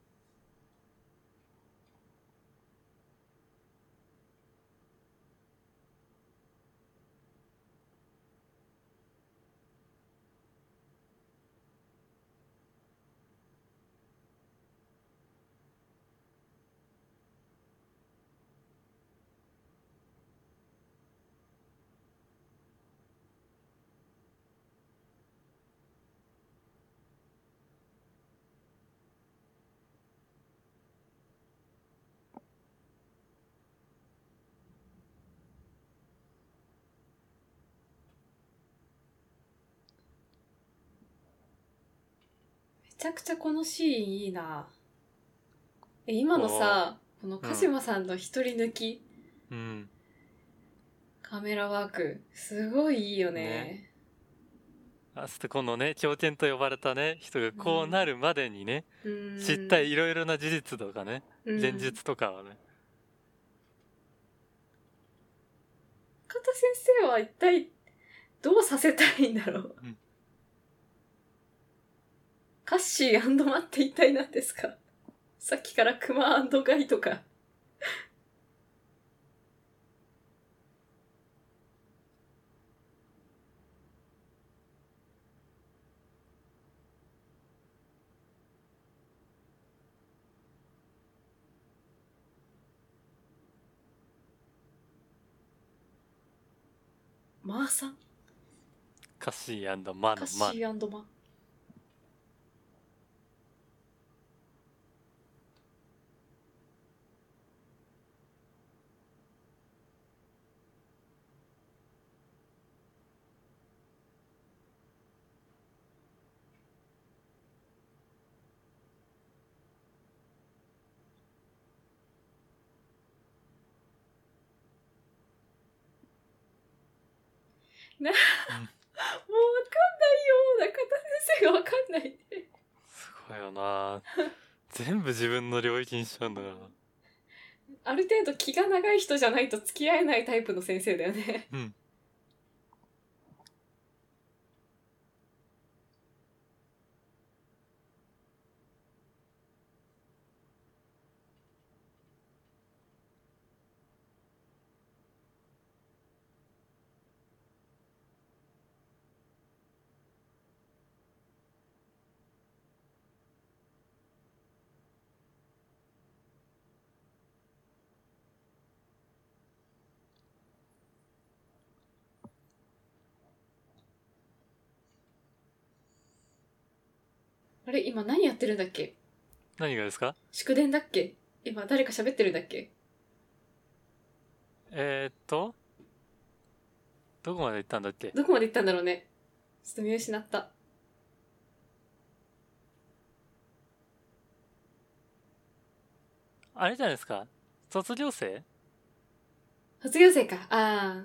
めちゃくちゃこのシーンいいな。え、今のさ、この鹿島さんの一人抜き、うん、カメラワークすごいいいよね。ね、あそこのね、狂犬と呼ばれたね人がこうなるまでにね、うん、知ったいろいろな事実とかね、うん、前述とかはね。中田先生は一体どうさせたいんだろう。うん、カッシー&マって一体何ですか？さっきからクマ&ガイとかマーさん、カッシー&マのマ、カッシー&マな、うん、もう分かんないような、中田先生が分かんないってすごいよな全部自分の領域にしちゃうんだからな。ある程度気が長い人じゃないと付き合えないタイプの先生だよね。うん。あれ今何やってるんだっけ？何がですか？祝電だっけ？今誰か喋ってるんだっけ？えー、っとどこまで行ったんだっけ？どこまで行ったんだろうね。ちょっと見失った。あれじゃないですか？卒業生？卒業生か。ああ。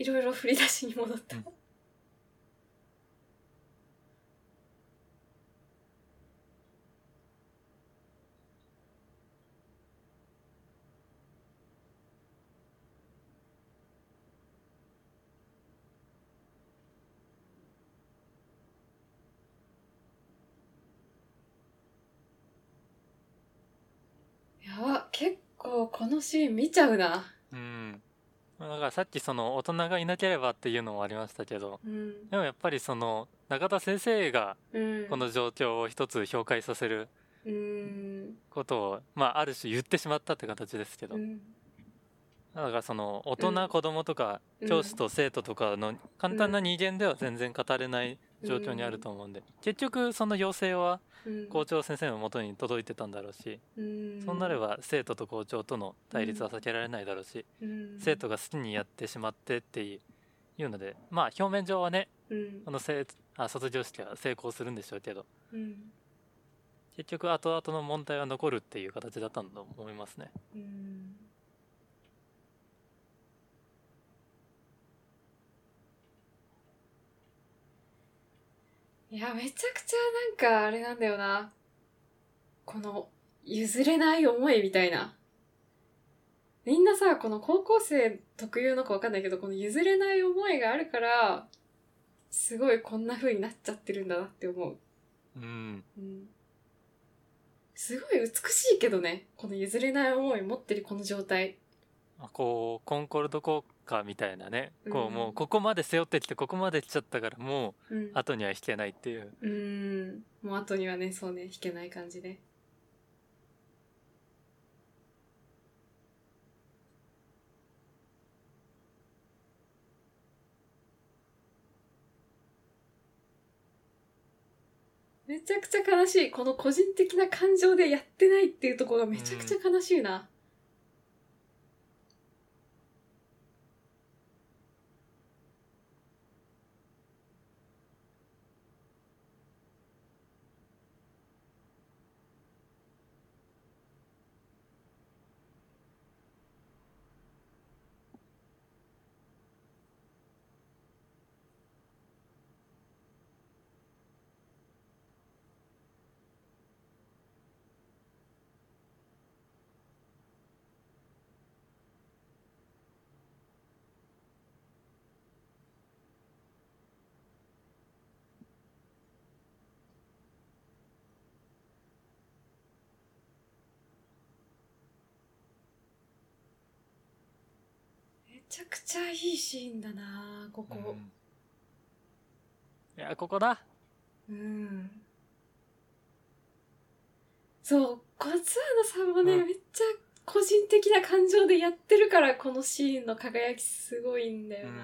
いろいろ振り出しに戻った、うん、やば、結構このシーン見ちゃうな。うんだからさっきその大人がいなければっていうのもありましたけど、うん、でもやっぱりその中田先生がこの状況を一つ評価させることを、うん、まあある種言ってしまったって形ですけど、うん、だからその大人、うん、子供とか教師と生徒とかの簡単な人間では全然語れない状況にあると思うんで、結局その要請は校長先生の元に届いてたんだろうし、うん、そうなれば生徒と校長との対立は避けられないだろうし、うん、生徒が好きにやってしまってっていうので、まあ表面上はね、うん、あのせあ卒業式は成功するんでしょうけど、うん、結局後々の問題は残るっていう形だったんだと思いますね、うんいやめちゃくちゃなんかあれなんだよな、この譲れない思いみたいな、みんなさこの高校生特有のか分かんないけどこの譲れない思いがあるからすごいこんな風になっちゃってるんだなって思う、うんうん、すごい美しいけどね、この譲れない思い持ってるこの状態、こうコンコルド効果みたいなね、こうもうここまで背負ってきてここまで来ちゃったからもう後には引けないっていう、うん、うんもう後にはねそうね引けない感じね。めちゃくちゃ悲しい、この個人的な感情でやってないっていうところがめちゃくちゃ悲しいな、うんめちゃくちゃいいシーンだなここ、うん、いやここだ、うんそう松原さんもね、うん、めっちゃ個人的な感情でやってるからこのシーンの輝きすごいんだよな、うん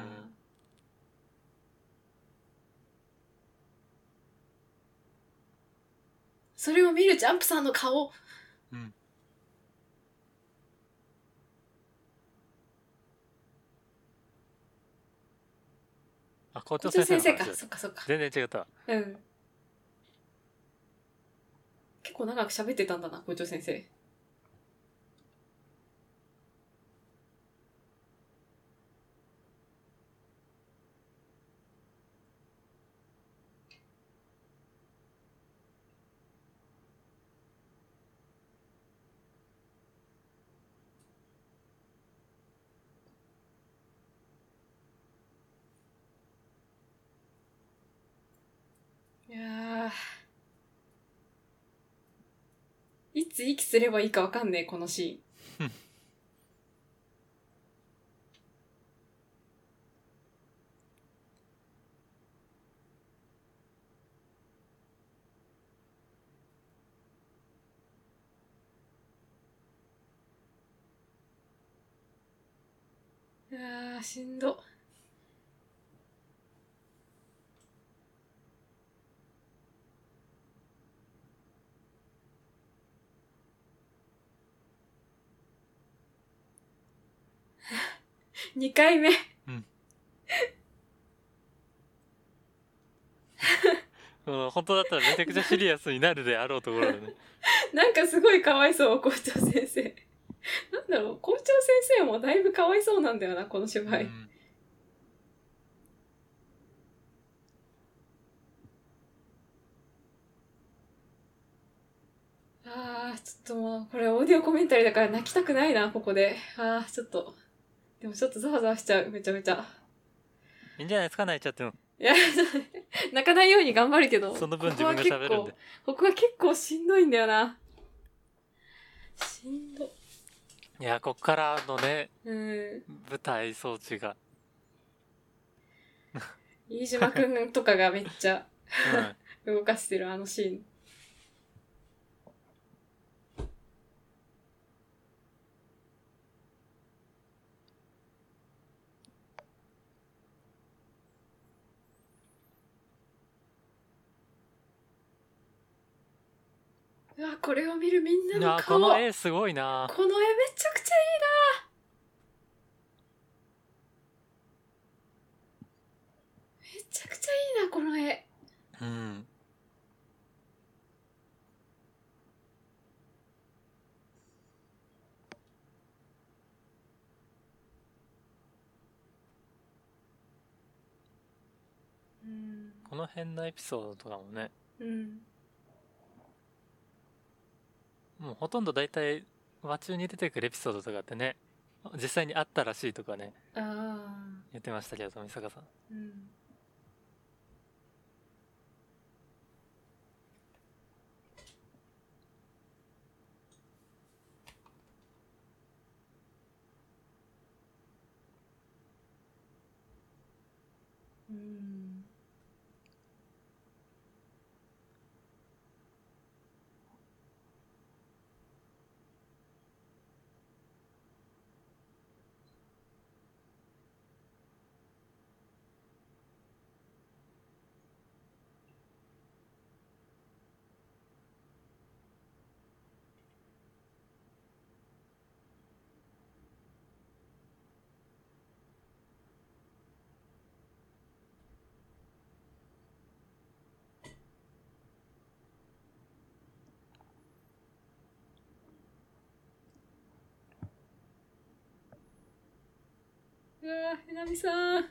それを見るジャンプさんの顔、うんあ、校長先生の話。校長先生か、そっかそっか。全然違った。うん。結構長く喋ってたんだな、校長先生。いつ息すればいいか分かんねえ、このシーン。あー、しんど。にかいめ、うん、もう本当だったらめちゃくちゃシリアスになるであろうところだね。なんかすごいかわいそう、校長先生。なんだろう、校長先生もだいぶかわいそうなんだよな、この芝居、うん。あー、ちょっともうこれオーディオコメンタリーだから泣きたくないな、ここで。あー、ちょっとでもちょっとザワザワしちゃう、めちゃめちゃ。いいんじゃないですか、泣いちゃっても。いや、泣かないように頑張るけど、その分自分が喋るんで。ここは結構しんどいんだよな。しんど。いや、こっからのね、うん、舞台装置が。飯島くんとかがめっちゃ、うん、動かしてるあのシーン。あ、これを見るみんなの顔。この絵すごいな。この絵めちゃくちゃいいな。めちゃくちゃいいな、この絵。うん。うん。この辺のエピソードとかもね。うん。もうほとんどだいたい話中に出てくるエピソードとかってね、実際にあったらしいとかね、あ、言ってましたけど、富坂さん、うん、うん。うわぁ、南さん。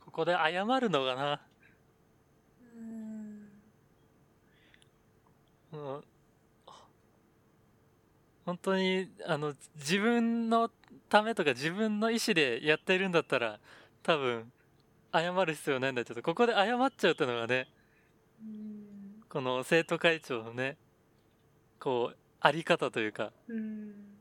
ここで謝るのかな。うーん。うん。本当に、あの、自分のためとか自分の意思でやってるんだったら、多分謝る必要ないんだけど、ここで謝っちゃうってのがね、うん、この生徒会長のね、こうあり方というか、うん、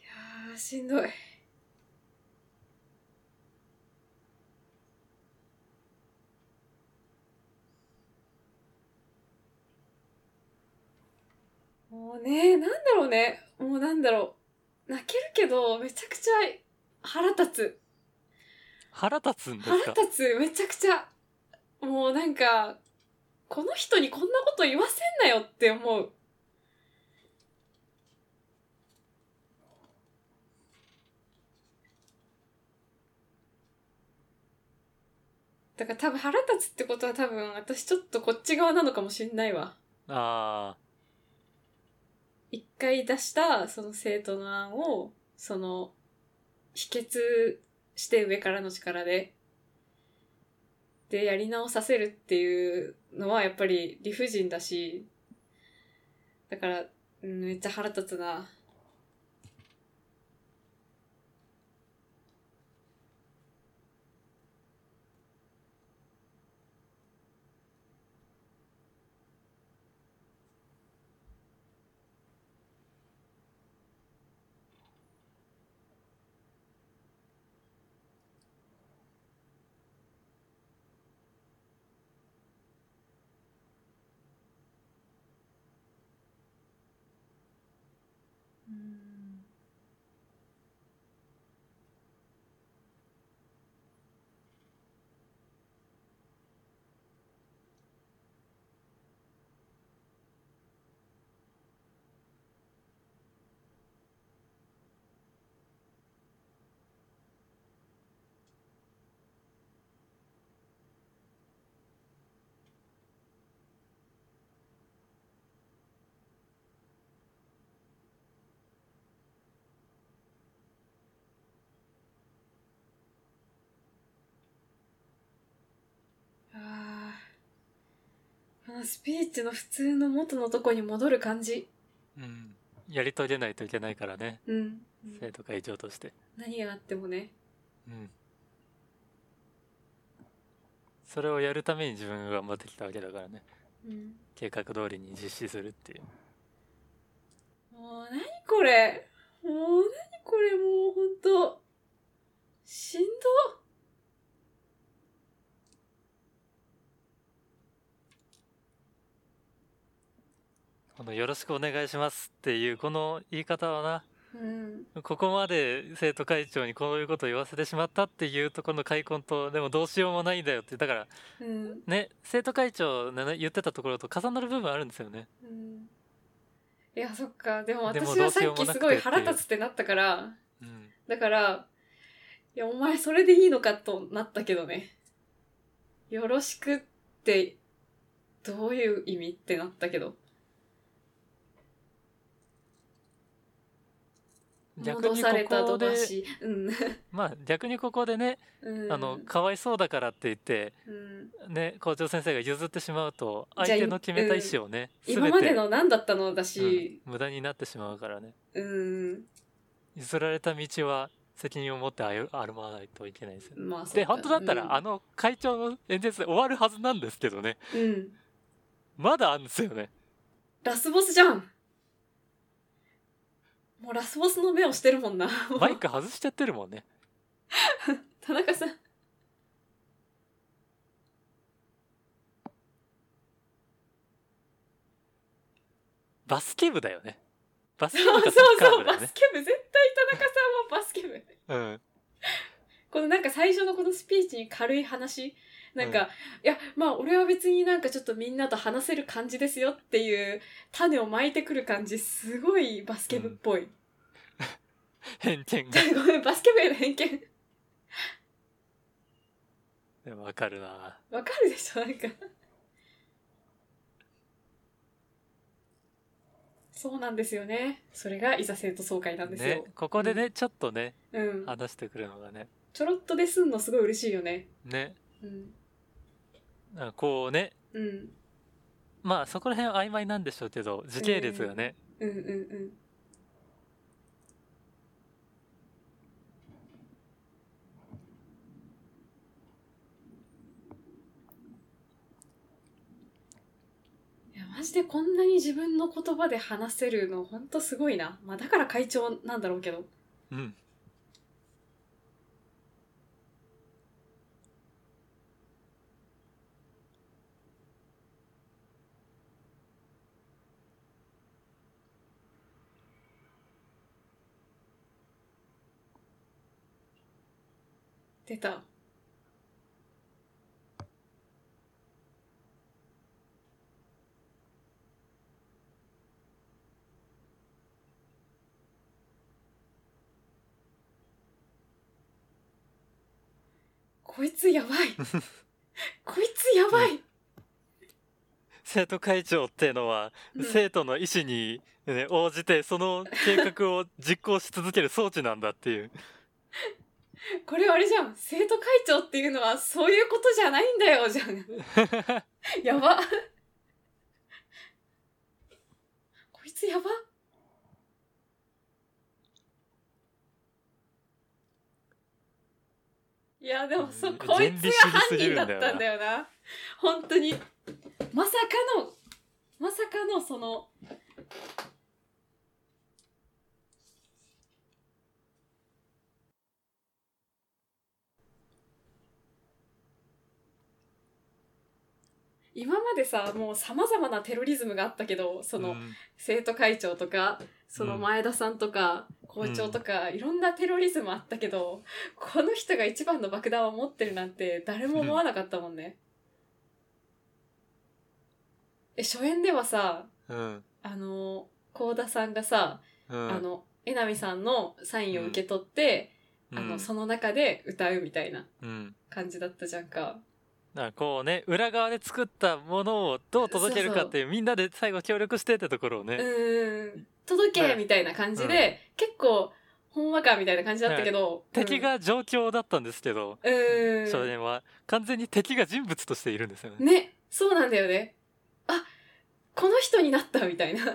いやー、しんどい。もうね、なんだろうね、もうなんだろう、泣けるけどめちゃくちゃ腹立つ。腹立つんですか？腹立つ、めちゃくちゃ。もうなんかこの人にこんなこと言わせんなよって思う。だから多分腹立つってことは多分私ちょっとこっち側なのかもしんないわ。ああ。一回出したその生徒の案をその否決して上からの力ででやり直させるっていうのはやっぱり理不尽だし、だから、うん、めっちゃ腹立つな。スピーチの普通の元のとこに戻る感じ、うん、やり遂げないといけないからね、うん、生徒会長として何があってもね、うん、それをやるために自分が頑張ってきたわけだからね、うん、計画通りに実施するっていう。もう何これ、もう何これ、もうほんとしんどっ。このよろしくお願いしますっていうこの言い方はな、うん、ここまで生徒会長にこういうことを言わせてしまったっていうところの開墾と、でもどうしようもないんだよって、だから、うん、ね、生徒会長の言ってたところと重なる部分あるんですよね、うん、いやそっか。でも私はさっきすごい腹立つってなったから、うん、だからいやお前それでいいのかとなったけどね、よろしくってどういう意味ってなったけど、逆にここで、うん、まあ逆にここでね、うん、あのかわいそうだからって言って、うん、ね、校長先生が譲ってしまうと相手の決めた意思をね、うん、今までの何だったのだし、うん、無駄になってしまうからね、うん、譲られた道は責任を持って歩まないといけないですよ、まあ、で本当だったら、うん、あの会長の演説終わるはずなんですけどね、うん、まだあるんですよね。ラスボスじゃん、もうラスボスの目をしてるもんな。マイク外しちゃってるもんね。田中さん。バスケ部だよね。バスケ部かサッカー部だよね。そうそう、バスケ部。絶対田中さんはバスケ部。うん。このなんか最初のこのスピーチに軽い話。なんか、うん、いや、まあ俺は別になんかちょっとみんなと話せる感じですよっていう種をまいてくる感じ、すごいバスケ部っぽい。うん、偏見が。ごめん、バスケ部への偏見。でもわかるな。わかるでしょ、なんか。そうなんですよね。それがいざ生徒総会なんですよ。ね、ここでね、うん、ちょっとね、うん、話してくるのがね。ちょろっとですんのすごい嬉しいよね。ね。うんあこうね、うん、まあそこら辺は曖昧なんでしょうけど時系列がね、うんうんうん、いやマジでこんなに自分の言葉で話せるのほんとすごいな、まあ、だから会長なんだろうけど、うん出た。こいつやばいこいつやばい、うん、生徒会長っていうのは、うん、生徒の意思に、ね、応じてその計画を実行し続ける装置なんだっていうこれあれじゃん、生徒会長っていうのはそういうことじゃないんだよじゃんやばこいつやば。いやでもそう、こいつが犯人だったんだよな本当に。まさかのまさかのその今までさ、もうさまざまなテロリズムがあったけど、その、うん、生徒会長とかその前田さんとか、うん、校長とか、うん、いろんなテロリズムあったけど、この人が一番の爆弾を持ってるなんて誰も思わなかったもんね、うん、え初演ではさ、うん、あの幸田さんがさ、うん、あの江波さんのサインを受け取って、うん、あのその中で歌うみたいな感じだったじゃんか、うんなんかこうね、裏側で作ったものをどう届けるかっていう、そうそうみんなで最後協力してってところをね、うん届けみたいな感じで、はいうん、結構ほんわかみたいな感じだったけど、うん、敵が状況だったんですけど、うん少年は完全に敵が人物としているんですよね。ね、そうなんだよね。あ、この人になったみたいな、うん、だ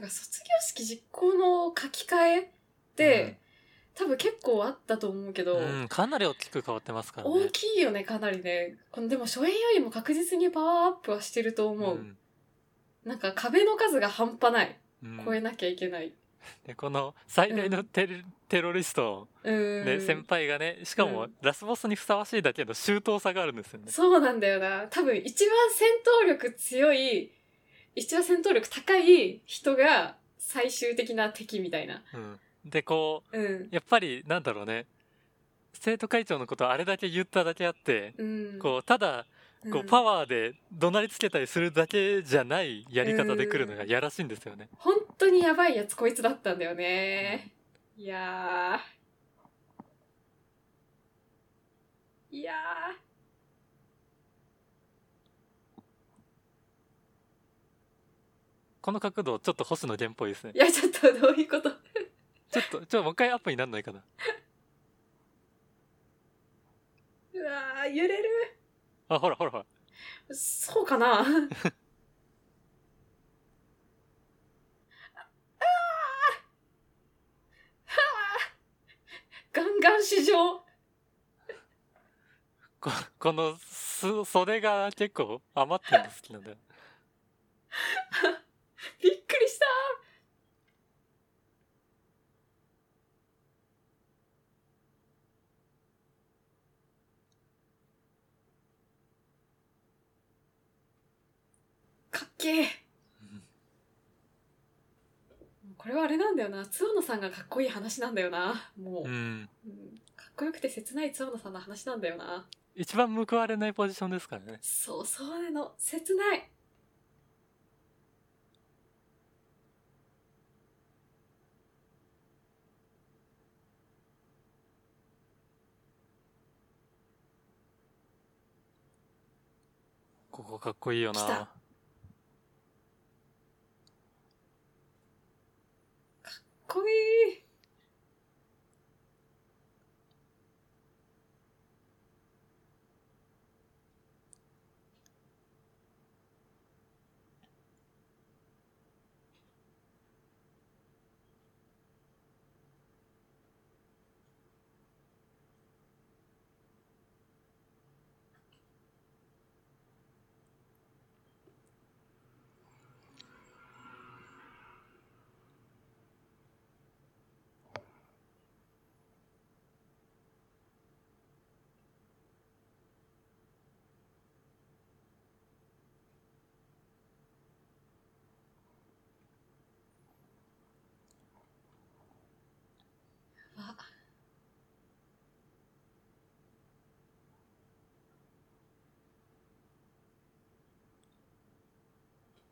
から卒業式実行の書き換えって、うん多分結構あったと思うけど、うん、かなり大きく変わってますからね。大きいよね、かなりね。このでも初演よりも確実にパワーアップはしてると思う、うん、なんか壁の数が半端ない、うん、越えなきゃいけない。でこの最大のテ ロ,、うん、テロリストの、ね、先輩がね、しかもラスボスにふさわしいだけの周到さがあるんですよね、うん、そうなんだよな。多分一番戦闘力強い、一番戦闘力高い人が最終的な敵みたいな、うんでこう、うん、やっぱりなんだろうね、生徒会長のことをあれだけ言っただけあって、うん、こうただこう、うん、パワーで怒鳴りつけたりするだけじゃないやり方で来るのがやらしいんですよね、うん、本当にやばいやつこいつだったんだよね、うん、いやーいやーこの角度ちょっと星野源っぽいですね。いやちょっとどういうことちょっと、ちょっともう一回アップになんないかなうわー、揺れる。あ、ほらほらほら。そうかなああガンガン市場こ, このす袖が結構余ってるの好きなんだよびっくりしたー。かっけえ。これはあれなんだよな、津和野さんがかっこいい話なんだよな、もう、うん、かっこよくて切ない津和野さんの話なんだよな。一番報われないポジションですからね。そうそうなの、切ない。ここかっこいいよな。来たかっこいい。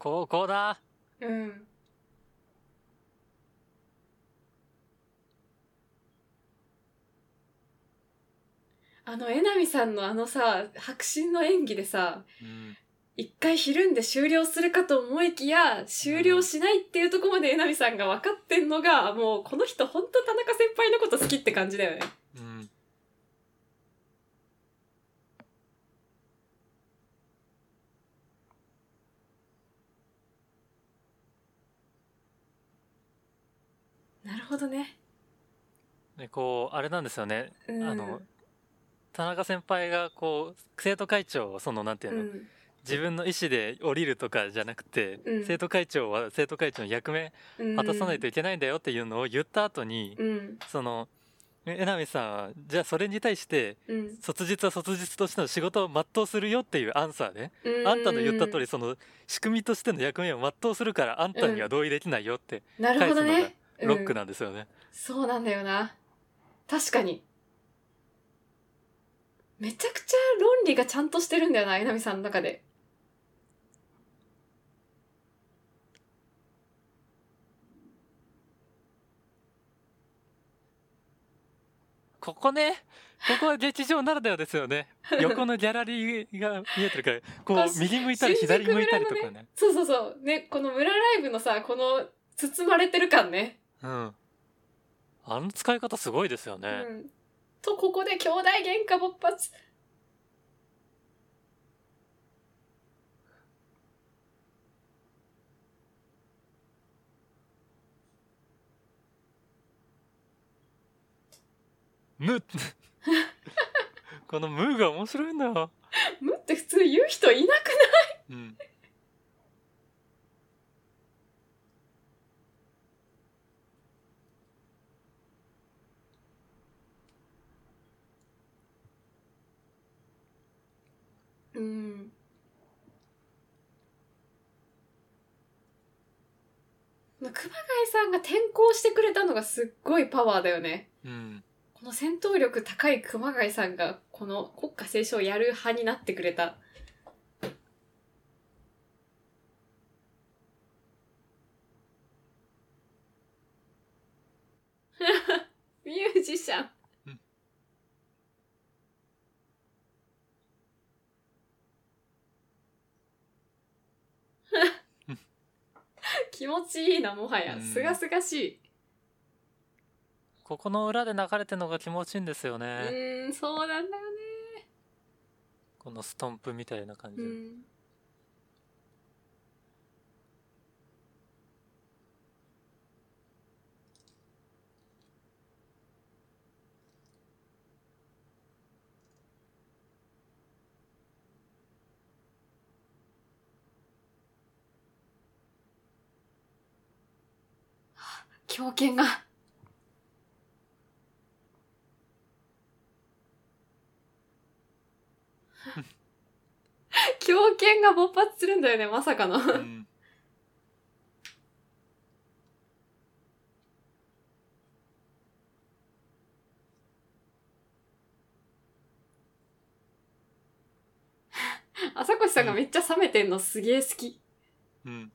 高校だ。うん。あの江波さんのあのさ、迫真の演技でさ、うん、一回ひるんで終了するかと思いきや終了しないっていうところまで江波さんが分かってんのが、もうこの人ほんと田中先輩のこと好きって感じだよね。うん。なるほどね。でこうあれなんですよね。うん、あの。田中先輩がこう生徒会長をそのなんていうの、うん、自分の意思で降りるとかじゃなくて、うん、生徒会長は生徒会長の役目果たさないといけないんだよっていうのを言った後に、うん、その江波さんはじゃあそれに対して、うん、卒日は卒日としての仕事を全うするよっていうアンサーね、うん、あんたの言った通りその仕組みとしての役目を全うするからあんたには同意できないよって返すのがロックなんですよね、うん、なるほどね、うん、そうなんだよな。確かにめちゃくちゃ論理がちゃんとしてるんだよな、江波さんの中で。ここね、ここは劇場ならではですよね。横のギャラリーが見えてるから、こう右向いたり左向いたりとかね。そうそうそう。ね、この村ライブのさ、この包まれてる感ね。うん。あの使い方すごいですよね。うんと、ここで兄弟喧嘩勃発。むっこのむが面白いんだよ。むって普通言う人いなくないうん、うん、熊谷さんが転校してくれたのがすっごいパワーだよね、うん、この戦闘力高い熊谷さんがこの国歌斉唱をやる派になってくれた。ミュージシャン気持ちいいな、もはやすがすがしい。ここの裏で流れてるのが気持ちいいんですよね。うん、そうなんだよね、このストンプみたいな感じ。うん、狂犬が狂犬が勃発するんだよね、まさかの、うん、朝越さんがめっちゃ冷めてんのすげえ好き。うん、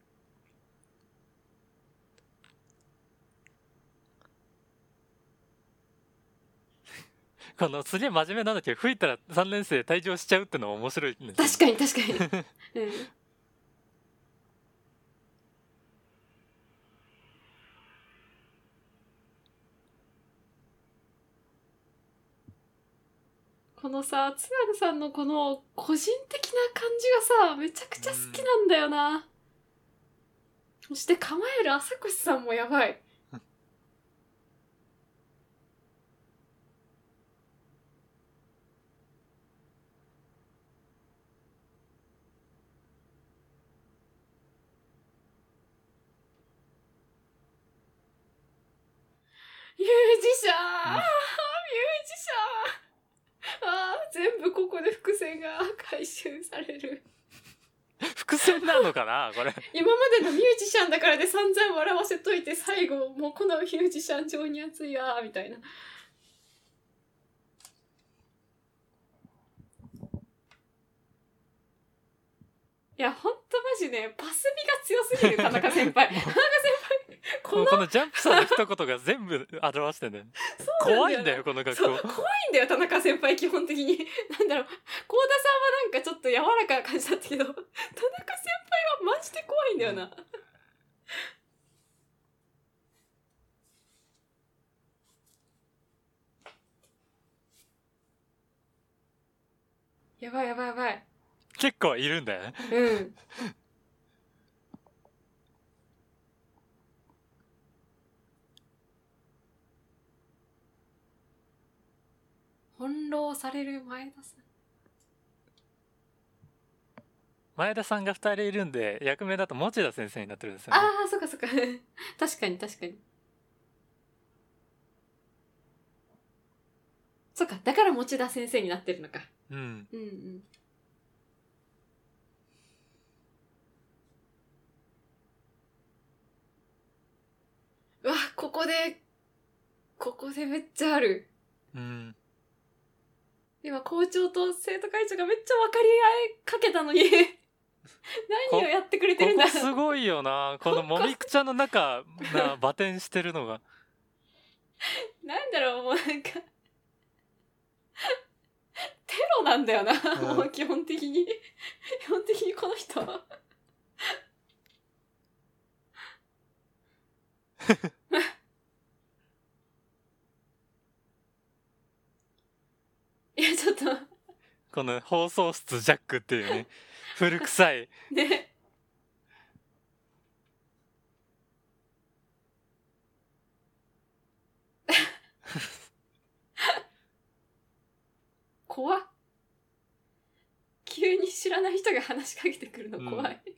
このすげえ真面目なんだけど、吹いたらさんねん生退場しちゃうってのも面白いんですよ。確かに確かに、うん、このさ津軽さんのこの個人的な感じがさめちゃくちゃ好きなんだよな、うん、そして構える朝越さんもやばい。ミュージシャン、ミュージシャン、あー全部ここで伏線が回収される。伏線なのかなこれ。今までのミュージシャンだからで散々笑わせといて、最後もうこのミュージシャン情に熱いやーみたいな。いやほんとマジね、パスミが強すぎる田中先輩田中先輩こ の, このジャンプさんの一言が全部表して ね, ね怖いんだよこの学校。怖いんだよ田中先輩基本的に。なんだろう、高田さんはなんかちょっと柔らかな感じだったけど田中先輩はマジで怖いんだよな、うん、やばいやばいやばい、結構いるんだよね。うん。翻弄される前田さん。前田さんがふたりいるんで、役名だと持田先生になってるんですよね。ああ、そっかそっか。確かに確かに。そっか、だから持田先生になってるのか。うん。うんうん。わ、ここでここでめっちゃある、うん、今校長と生徒会長がめっちゃ分かり合いかけたのに何をやってくれてるんだ。ここすごいよな、このもみくちゃの中なバテンしてるのがなんだろう、もうなんかテロなんだよな、うん、もう基本的に基本的にこの人はいやちょっとこの放送室ジャックっていうね古臭いね、怖っ、急に知らない人が話しかけてくるの怖い、うん、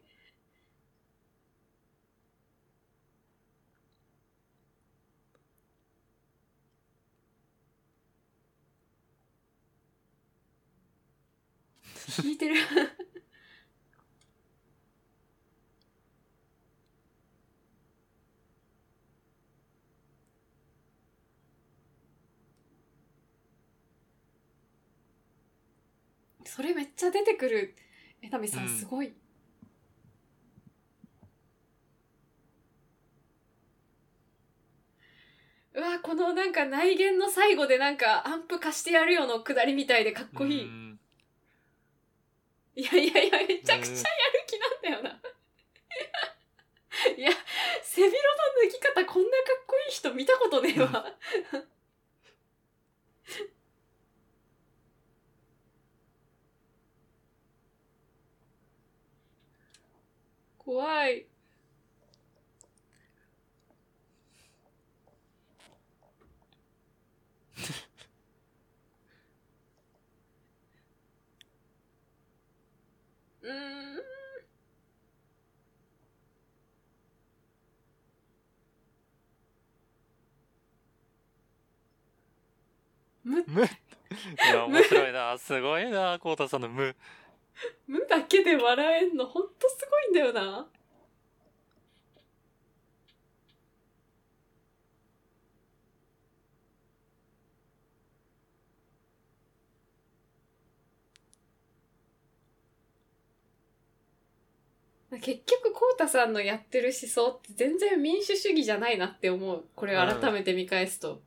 聞いてるそれめっちゃ出てくる。江波さんすごい、うん、うわこのなんか内言の最後でなんかアンプ貸してやるよのくだりみたいでかっこいい、うん、いやいやいや、めちゃくちゃやる気なんだよな、うん、いや、背広の脱ぎ方こんなかっこいい人見たことねえわ、うん、怖い。うーん、無無、いや面白いな、すごいなコウタさんの無無だけで笑えんのほんとすごいんだよな。結局コウタさんのやってる思想って全然民主主義じゃないなって思う、これを改めて見返すと、うん、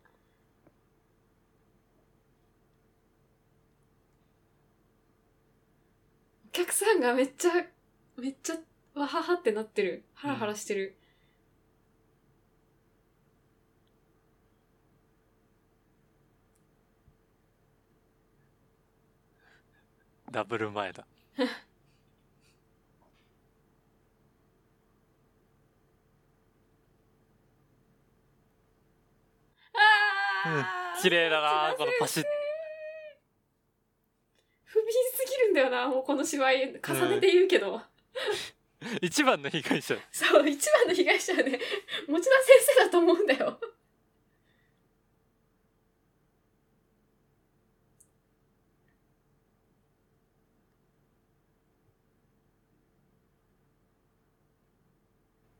お客さんがめっちゃめっちゃわははってなってる、ハラハラしてる、うん、ダブル前だ綺麗だなこのパシッ、不憫すぎるんだよな、もうこの芝居重ねて言うけど、うん、一番の被害者、そう一番の被害者はね持田先生だと思うんだよ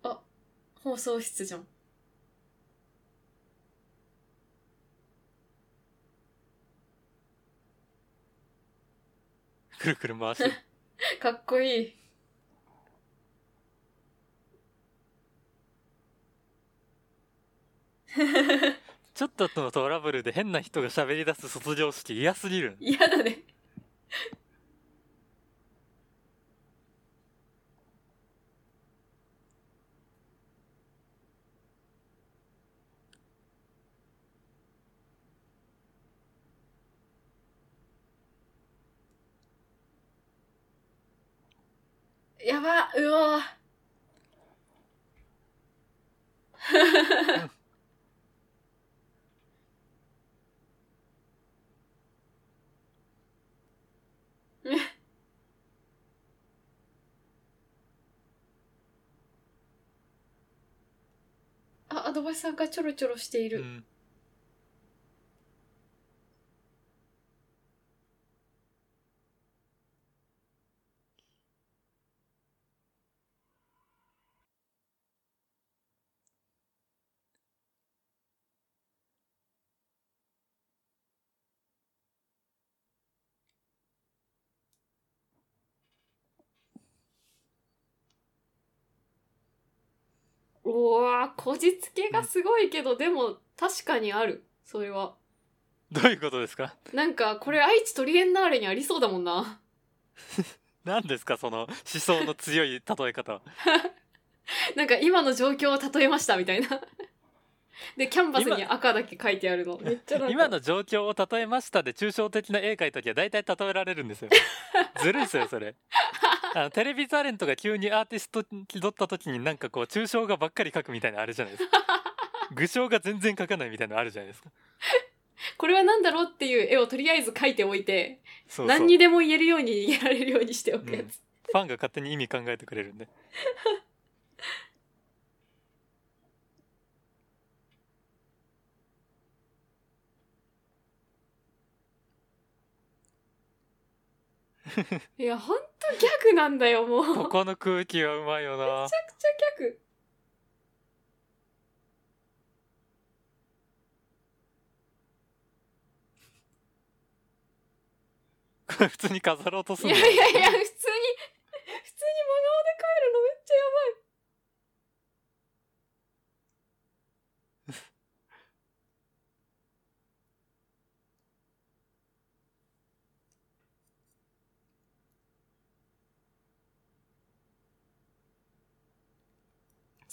あ、放送室じゃん。くるくる回してかっこいい。ちょっとのトラブルで変な人が喋り出す卒業式嫌すぎる。嫌だね。やば、うおー。あ、アドバイスさんがちょろちょろしている、うん、うわー、こじつけがすごいけど、うん、でも確かにある。それはどういうことですか？なんかこれ愛知トリエンナーレにありそうだもんな。何ですかその思想の強い例え方。なんか今の状況を例えましたみたいな。でキャンバスに赤だけ書いてあるのめっちゃなんか今の状況を例えましたで抽象的な絵描いた時は大体例えられるんですよ。ずるいですよそれ。あのテレビタレントが急にアーティスト気取った時になんかこう抽象画ばっかり描くみたいなのあるじゃないですか。具象が全然描かないみたいなのあるじゃないですか。これはなんだろうっていう絵をとりあえず描いておいて、そうそう何にでも言えるように言えられるようにしておくやつ、うん、ファンが勝手に意味考えてくれるんで。いやほんとギャグなんだよもう。ここの空気はうまいよな。めちゃくちゃギャグ。これ普通に飾ろうとするの。いやいやいや普通に普通に真顔で帰るのめっちゃやばい。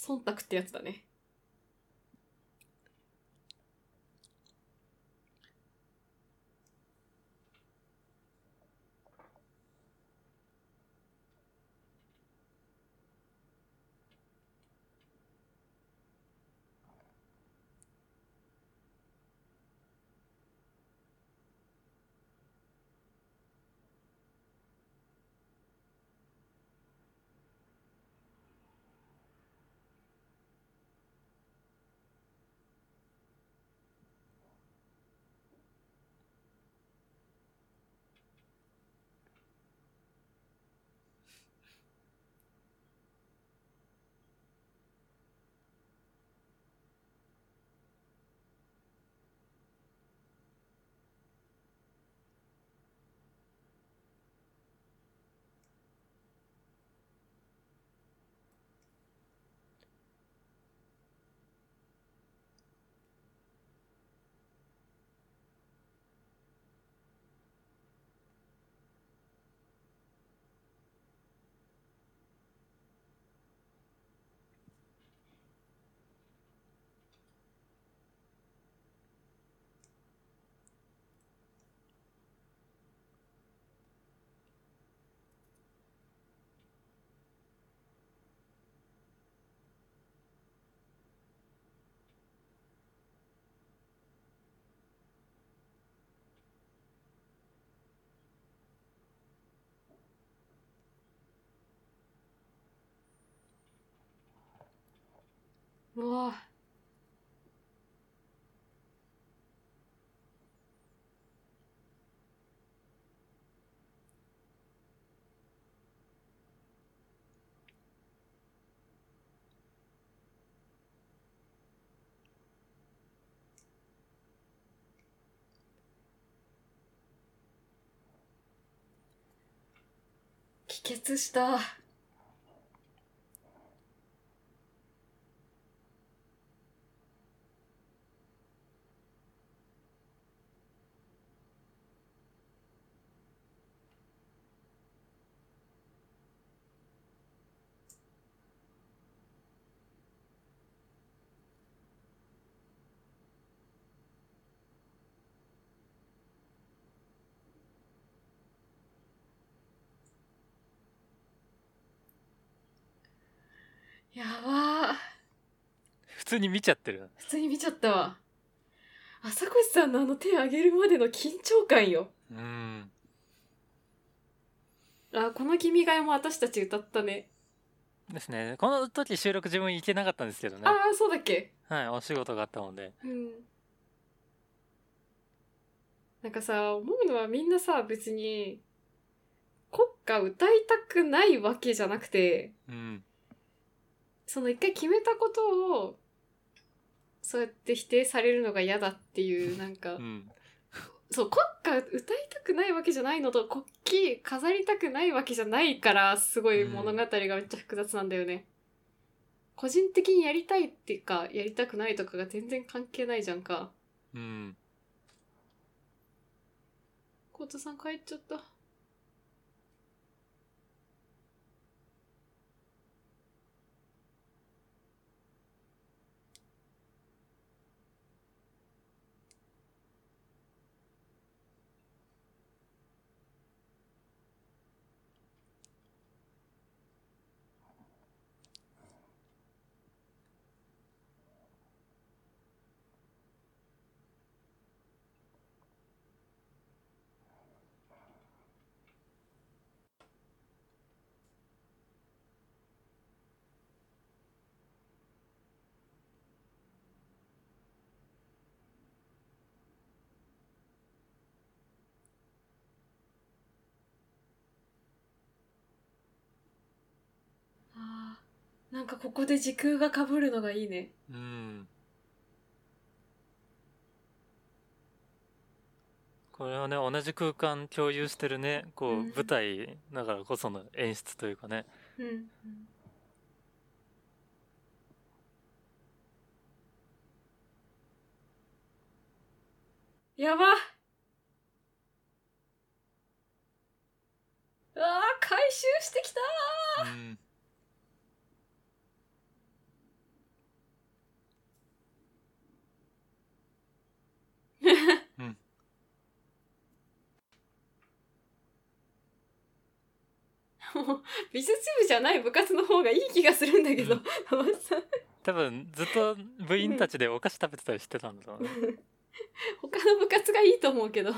忖度ってやつだね。うわぁ帰結したやばー。普通に見ちゃってる。普通に見ちゃったわ。朝越さんのあの手上げるまでの緊張感よ。うん。あ、この君が代も私たち歌ったね。ですね。この時収録自分行けなかったんですけどね。ああ、そうだっけ。はい、お仕事があったので。うん。なんかさ、思うのはみんなさ、別に国歌歌いたくないわけじゃなくて、うん、その一回決めたことをそうやって否定されるのが嫌だっていう、なんか、うん、そう、国歌歌いたくないわけじゃないのと国旗飾りたくないわけじゃないから、すごい物語がめっちゃ複雑なんだよね、うん、個人的にやりたいっていうかやりたくないとかが全然関係ないじゃんか。うん。コートさん帰っちゃった。なんかここで時空が被るのがいいね。うん。これはね、同じ空間共有してるね、こう、うん、舞台だからこその演出というかね。うん、うん。やば。あー、回収してきたー。うん。うん、もう美術部じゃない部活の方がいい気がするんだけど、うん、多分ずっと部員たちでお菓子食べてたりしてたんだろうね、うん、他の部活がいいと思うけど。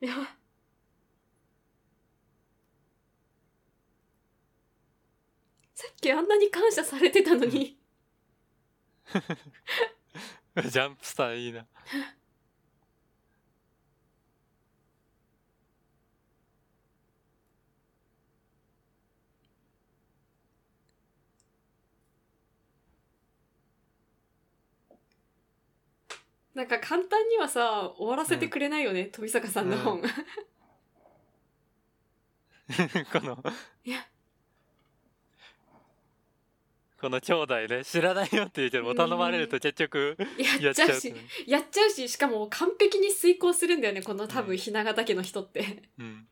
いや、さっきあんなに感謝されてたのにジャンプスターいいななんか簡単にはさ、終わらせてくれないよね、うん、富坂さんの本、うん、このいやこの兄弟ね、知らないよって言うけど、頼まれると結局やっちゃうし、やっちゃうし、しかも完璧に遂行するんだよね、この多分雛形家の人って、うん、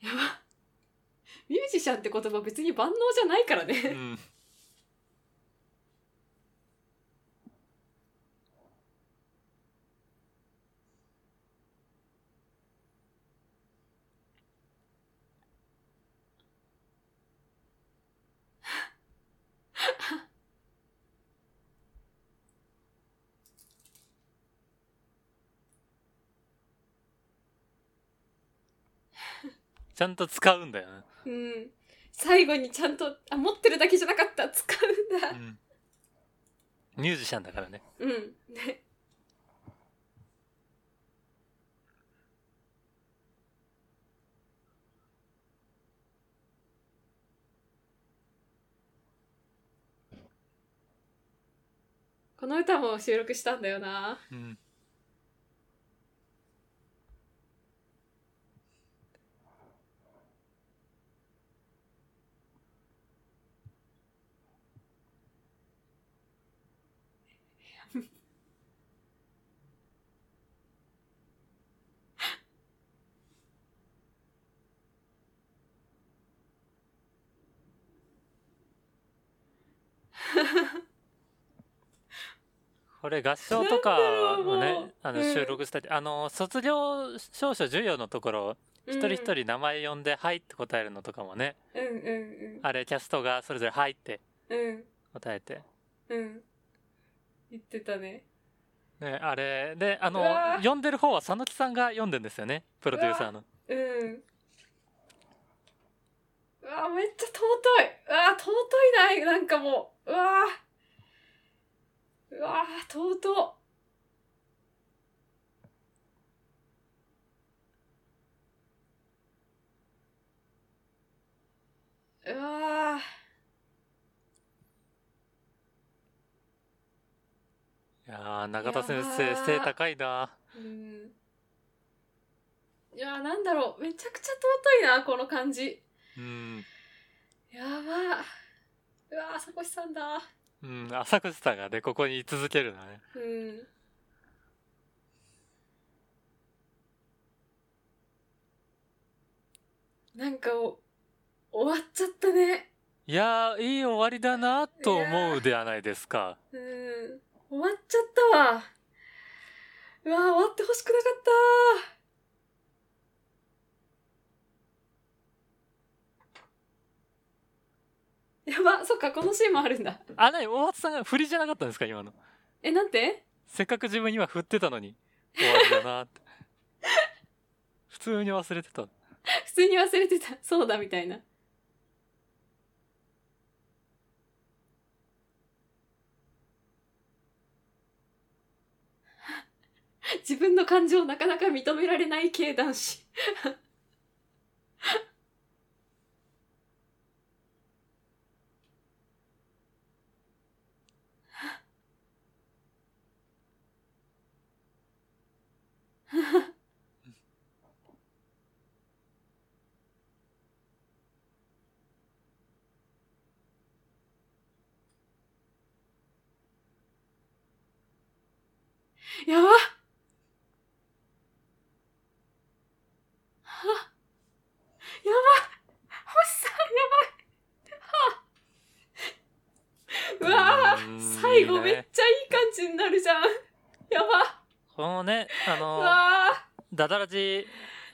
やば。ミュージシャンって言葉別に万能じゃないからね、うん、ちゃんと使うんだよね、うん、最後にちゃんと、あ、持ってるだけじゃなかった、使うんだ、うん、ミュージシャンだからね、うんね。この歌も収録したんだよな、うん。これ合唱とかのね、あの収録したり、あの卒業証書授与のところ、一人一人名前呼んではいって答えるのとかもね、うんうんうん、あれキャストがそれぞれはいって答えて、うんうん、言ってたね。ね、あれで、あの呼んでる方は佐野木さんが呼んでるんですよね、プロデューサーの。うわ、うん、うわめっちゃ尊い。うわ尊いな、なんかもう、うわうわー尊っ。うわー、いやー永田先生背高いな、うん、いやーなんだろう、めちゃくちゃ尊いなこの感じ、うん、やばー、うわー浅越さんだ、うん、浅越さんがねここに居続けるのね、うん、なんかお終わっちゃったね。いやーいい終わりだなと思うではないですか。うん、終わっちゃったわ。うわー終わってほしくなかったー。やば、そっかこのシーンもあるんだ。あれ大松さんが振りじゃなかったんですか今の。え、なんて？せっかく自分今振ってたのに終わりだなって。普通に忘れてた。普通に忘れてた。そうだみたいな。自分の感情をなかなか認められない系男子やばっ、やばい、星さんやばい、はあ、うわー最後めっちゃいい感じになるじゃん、やばこのね、あのダダラジ、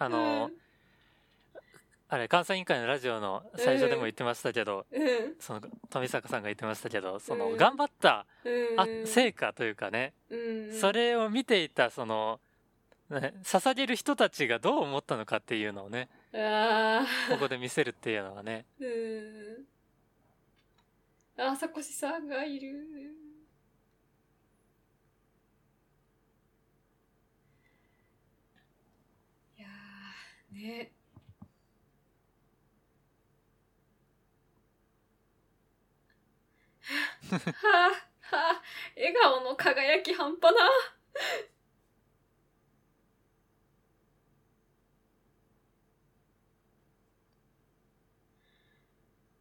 あの、うん、あれ監査委員会のラジオの最初でも言ってましたけど、うん、その富坂さんが言ってましたけど、その頑張った、うん、あ成果というかね、うん、それを見ていたその捧げる人たちがどう思ったのかっていうのをね、あここで見せるっていうのがね、うん、あさこしさんがいる、いやーね、はあはあ、笑顔の輝き半端な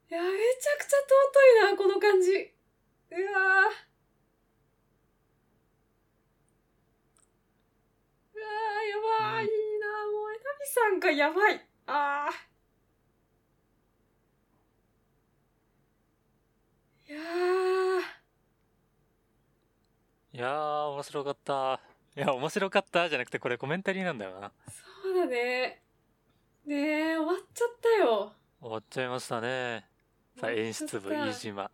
いやめちゃくちゃ尊いなこの感じ、うわうわやばい、うん、いいな、もうナビさんがやばい、あいやーいやー面白かった、いや面白かったじゃなくてこれコメンタリーなんだよな。そうだね、ねえ終わっちゃったよ。終わっちゃいましたね。さあ演出部飯島、さ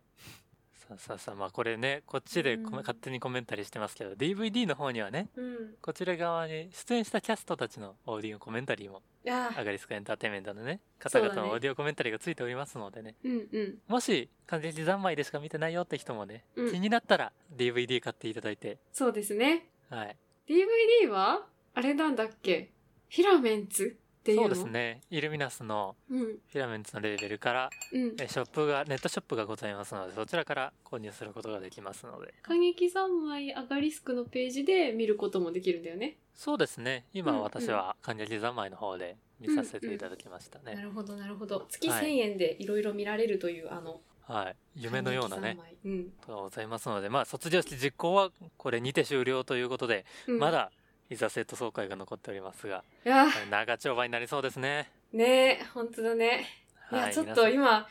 あさあさあ、まあこれねこっちで、うん、勝手にコメンタリーしてますけど ディーブイディー の方にはね、うん、こちら側に出演したキャストたちのオーディオコメンタリーもアガリスクエンターテインメントのね方々のオーディオコメンタリーがついておりますのでね、う、ね、もし完全に三昧でしか見てないよって人もね、うん、気になったら ディーブイディー 買っていただいて。そうですね、はい、ディーブイディー はあれなんだっけ、フィラメンツ、そうですね、イルミナスのフィラメンツのレーベルから、うん、えショップがネットショップがございますので、そちらから購入することができますので、過激三昧アガリスクのページで見ることもできるんだよね。そうですね、今私は過激三昧の方で見させていただきましたね、うんうん、なるほどなるほど。月せんえんでいろいろ見られるという、はい、あのはい、夢のようなね、うん、とございますので、まあ、卒業式実行はこれにて終了ということで、うん、まだいざ生徒総会が残っておりますが、いや長丁場になりそうですね。ねえ、本当だね。いや、はい、ちょっと今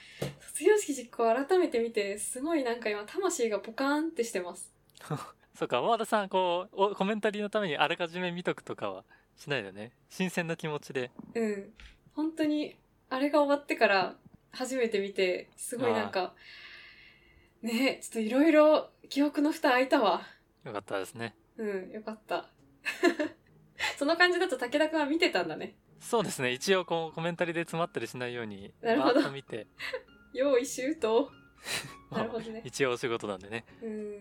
卒業式実行改めて見て、すごいなんか今魂がポカーンってしてますそうか、和田さん、こうコメンタリーのためにあらかじめ見とくとかはしないよね。新鮮な気持ちで、うん、本当にあれが終わってから初めて見て、すごいなんかね、ちょっといろいろ記憶の蓋開いたわ。よかったですね。うん、よかったその感じだと武田くんは見てたんだね。そうですね、一応こうコメンタリーで詰まったりしないようにバーッと見て用意周到なるほどね、一応お仕事なんでね。うん、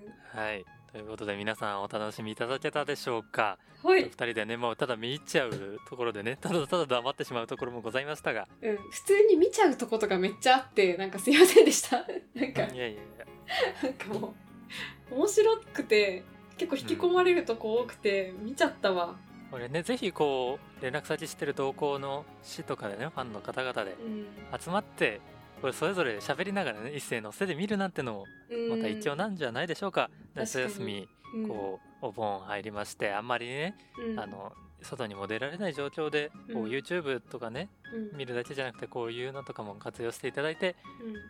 はい、ということで皆さんお楽しみいただけたでしょうか。はい、ふたりでね、もうただ見入っちゃうところでね、ただただ黙ってしまうところもございましたが、うん、普通に見ちゃうとことかめっちゃあって、なんかすいませんでしたなんかいやいやいやなんかもう面白くて結構引き込まれるとこ多くて、うん、見ちゃったわこれね。ぜひこう連絡先知ってる同校の市とかでね、ファンの方々で集まって、うん、これそれぞれ喋りながらね、一斉のせで見るなんてのもまた一応なんじゃないでしょうか。うん、夏休み、うん、こうお盆入りまして、あんまりね、うん、あの外にも出られない状況で、こう、うん、YouTube とかね、うん、見るだけじゃなくてこういうのとかも活用していただいて、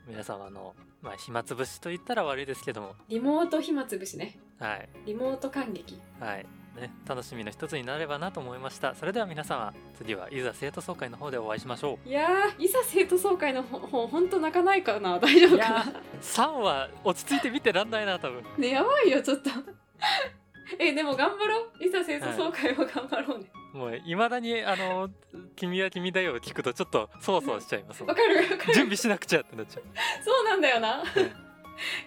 うん、皆様の、まあ、暇つぶしと言ったら悪いですけども、リモート暇つぶしね、はい、リモート感激、はい、ね、楽しみの一つになればなと思いました。それでは皆様、次はいざ生徒総会の方でお会いしましょう。いやー、いざ生徒総会の方ほんと泣かないかな、大丈夫かな。いやさんは落ち着いて見てらんないな多分ね、やばいよちょっとえ、でも頑張ろう、いざ生徒総会は頑張ろうね、はい、もういまだにあの君は君だよを聞くとちょっとそわそわしちゃいますわかるわかる、準備しなくちゃってなっちゃうそうなんだよな、はい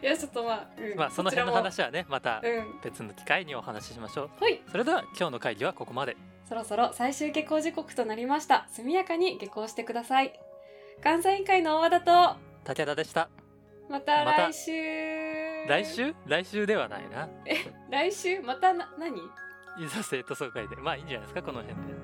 いやちょっとまあ、うん、まあその辺の話はね、また別の機会にお話ししましょう。はい、それでは今日の会議はここまで。そろそろ最終下校時刻となりました。速やかに下校してください。監査委員会の大和田と武田でした。また来週、ま、来週来週ではないなえ来週またな、何いざ生徒総会でまあいいんじゃないですか、この辺で。